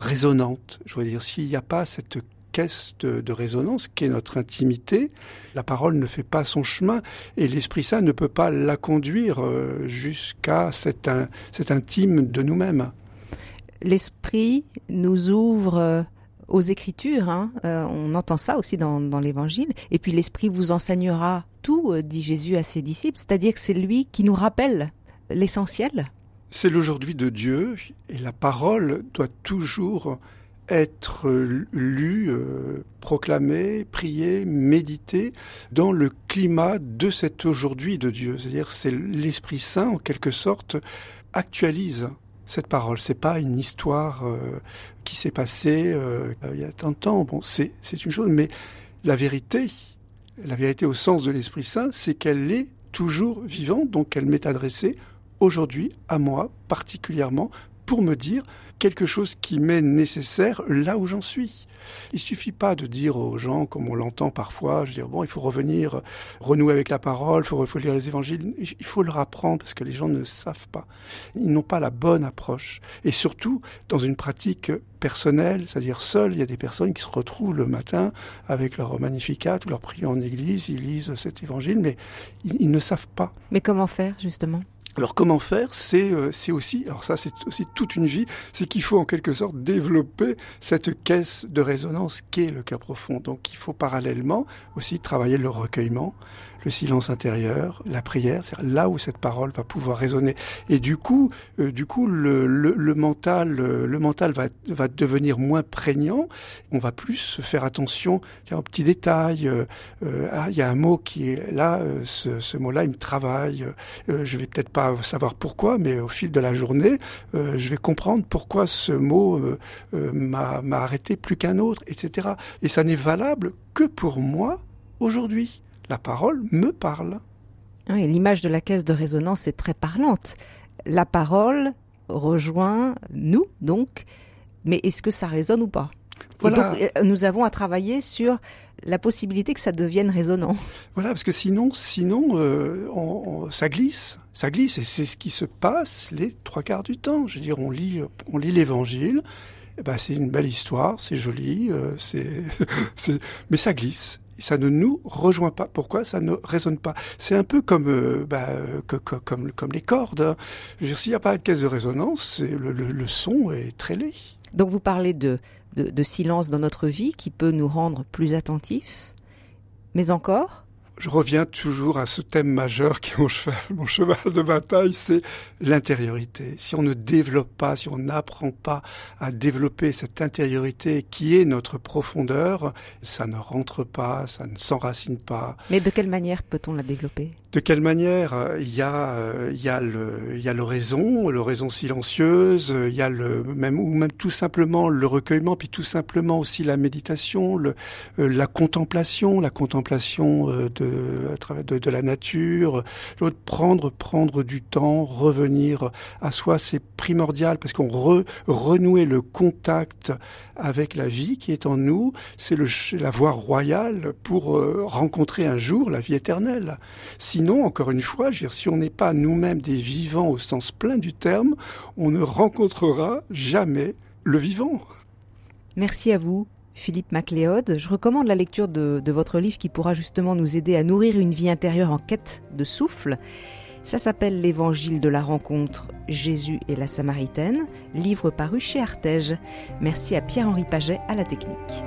résonante. Je veux dire, s'il n'y a pas cette caisse de, de résonance qui est notre intimité, la parole ne fait pas son chemin et l'Esprit Saint ne peut pas la conduire jusqu'à cette, un, cette intime de nous-mêmes. L'Esprit nous ouvre aux Écritures, hein, euh, on entend ça aussi dans, dans l'Évangile. Et puis l'Esprit vous enseignera tout, euh, dit Jésus à ses disciples, c'est-à-dire que c'est lui qui nous rappelle l'essentiel. C'est l'aujourd'hui de Dieu et la parole doit toujours être lue, euh, proclamée, priée, méditée dans le climat de cet aujourd'hui de Dieu. C'est-à-dire c'est l'Esprit Saint, en quelque sorte, actualise cette parole. C'est pas une histoire euh, qui s'est passée euh, il y a tant de temps. Bon, c'est, c'est une chose, mais la vérité, la vérité au sens de l'Esprit Saint, c'est qu'elle est toujours vivante, donc elle m'est adressée aujourd'hui, à moi particulièrement, pour me dire quelque chose qui m'est nécessaire là où j'en suis. Il suffit pas de dire aux gens, comme on l'entend parfois, je dis bon, il faut revenir, renouer avec la parole, il faut, faut lire les évangiles. Il faut leur apprendre parce que les gens ne savent pas. Ils n'ont pas la bonne approche. Et surtout, dans une pratique personnelle, c'est-à-dire seule, il y a des personnes qui se retrouvent le matin avec leur magnificat ou leur prière en église, ils lisent cet évangile, mais ils, ils ne savent pas. Mais comment faire, justement ? Alors comment faire, c'est, euh, c'est aussi, alors ça c'est aussi toute une vie, c'est qu'il faut en quelque sorte développer cette caisse de résonance qu'est le cœur profond. Donc il faut parallèlement aussi travailler le recueillement, le silence intérieur, la prière, c'est-à-dire là où cette parole va pouvoir résonner. Et du coup, euh, du coup, le, le, le mental, le, le mental va, va devenir moins prégnant. On va plus faire attention tiens, aux petits détails. Euh, euh, ah, il y a un mot qui est là, euh, ce, ce mot-là, il me travaille. Euh, je vais peut-être pas savoir pourquoi, mais au fil de la journée, euh, je vais comprendre pourquoi ce mot euh, euh, m'a, m'a arrêté plus qu'un autre, et cetera. Et ça n'est valable que pour moi aujourd'hui. La parole me parle. Oui, l'image de la caisse de résonance est très parlante. La parole rejoint nous, donc, mais est-ce que ça résonne ou pas ? Voilà. Et donc, nous avons à travailler sur la possibilité que ça devienne résonant. Voilà, parce que sinon, sinon, euh, on, on, ça glisse, ça glisse, et c'est ce qui se passe les trois quarts du temps. Je veux dire, on lit, on lit l'Évangile. Eh ben, c'est une belle histoire, c'est joli, euh, c'est, c'est, mais ça glisse. Ça ne nous rejoint pas. Pourquoi ça ne résonne pas ? C'est un peu comme, euh, bah, que, que, comme, comme les cordes. Hein. Je veux dire, s'il n'y a pas de caisse de résonance, le, le, le son est très laid. Donc vous parlez de, de, de silence dans notre vie qui peut nous rendre plus attentifs, mais encore ? Je reviens toujours à ce thème majeur qui est mon cheval, mon cheval de bataille, c'est l'intériorité. Si on ne développe pas, si on n'apprend pas à développer cette intériorité qui est notre profondeur, ça ne rentre pas, ça ne s'enracine pas. Mais de quelle manière peut-on la développer ? De quelle manière ? Il y a, il y a le, il y a l'oraison, l'oraison silencieuse, il y a le, même, ou même tout simplement le recueillement, puis tout simplement aussi la méditation, le, la contemplation, la contemplation de, à travers de, de la nature, l'autre, prendre, prendre du temps, revenir à soi, c'est primordial parce qu'on re, renouer le contact avec la vie qui est en nous, c'est le, la voie royale pour rencontrer un jour la vie éternelle. Si Sinon, encore une fois, je veux dire, si on n'est pas nous-mêmes des vivants au sens plein du terme, on ne rencontrera jamais le vivant. Merci à vous, Philippe Macléod. Je recommande la lecture de, de votre livre qui pourra justement nous aider à nourrir une vie intérieure en quête de souffle. Ça s'appelle « L'évangile de la rencontre, Jésus et la Samaritaine », livre paru chez Artege. Merci à Pierre-Henri Paget à la technique.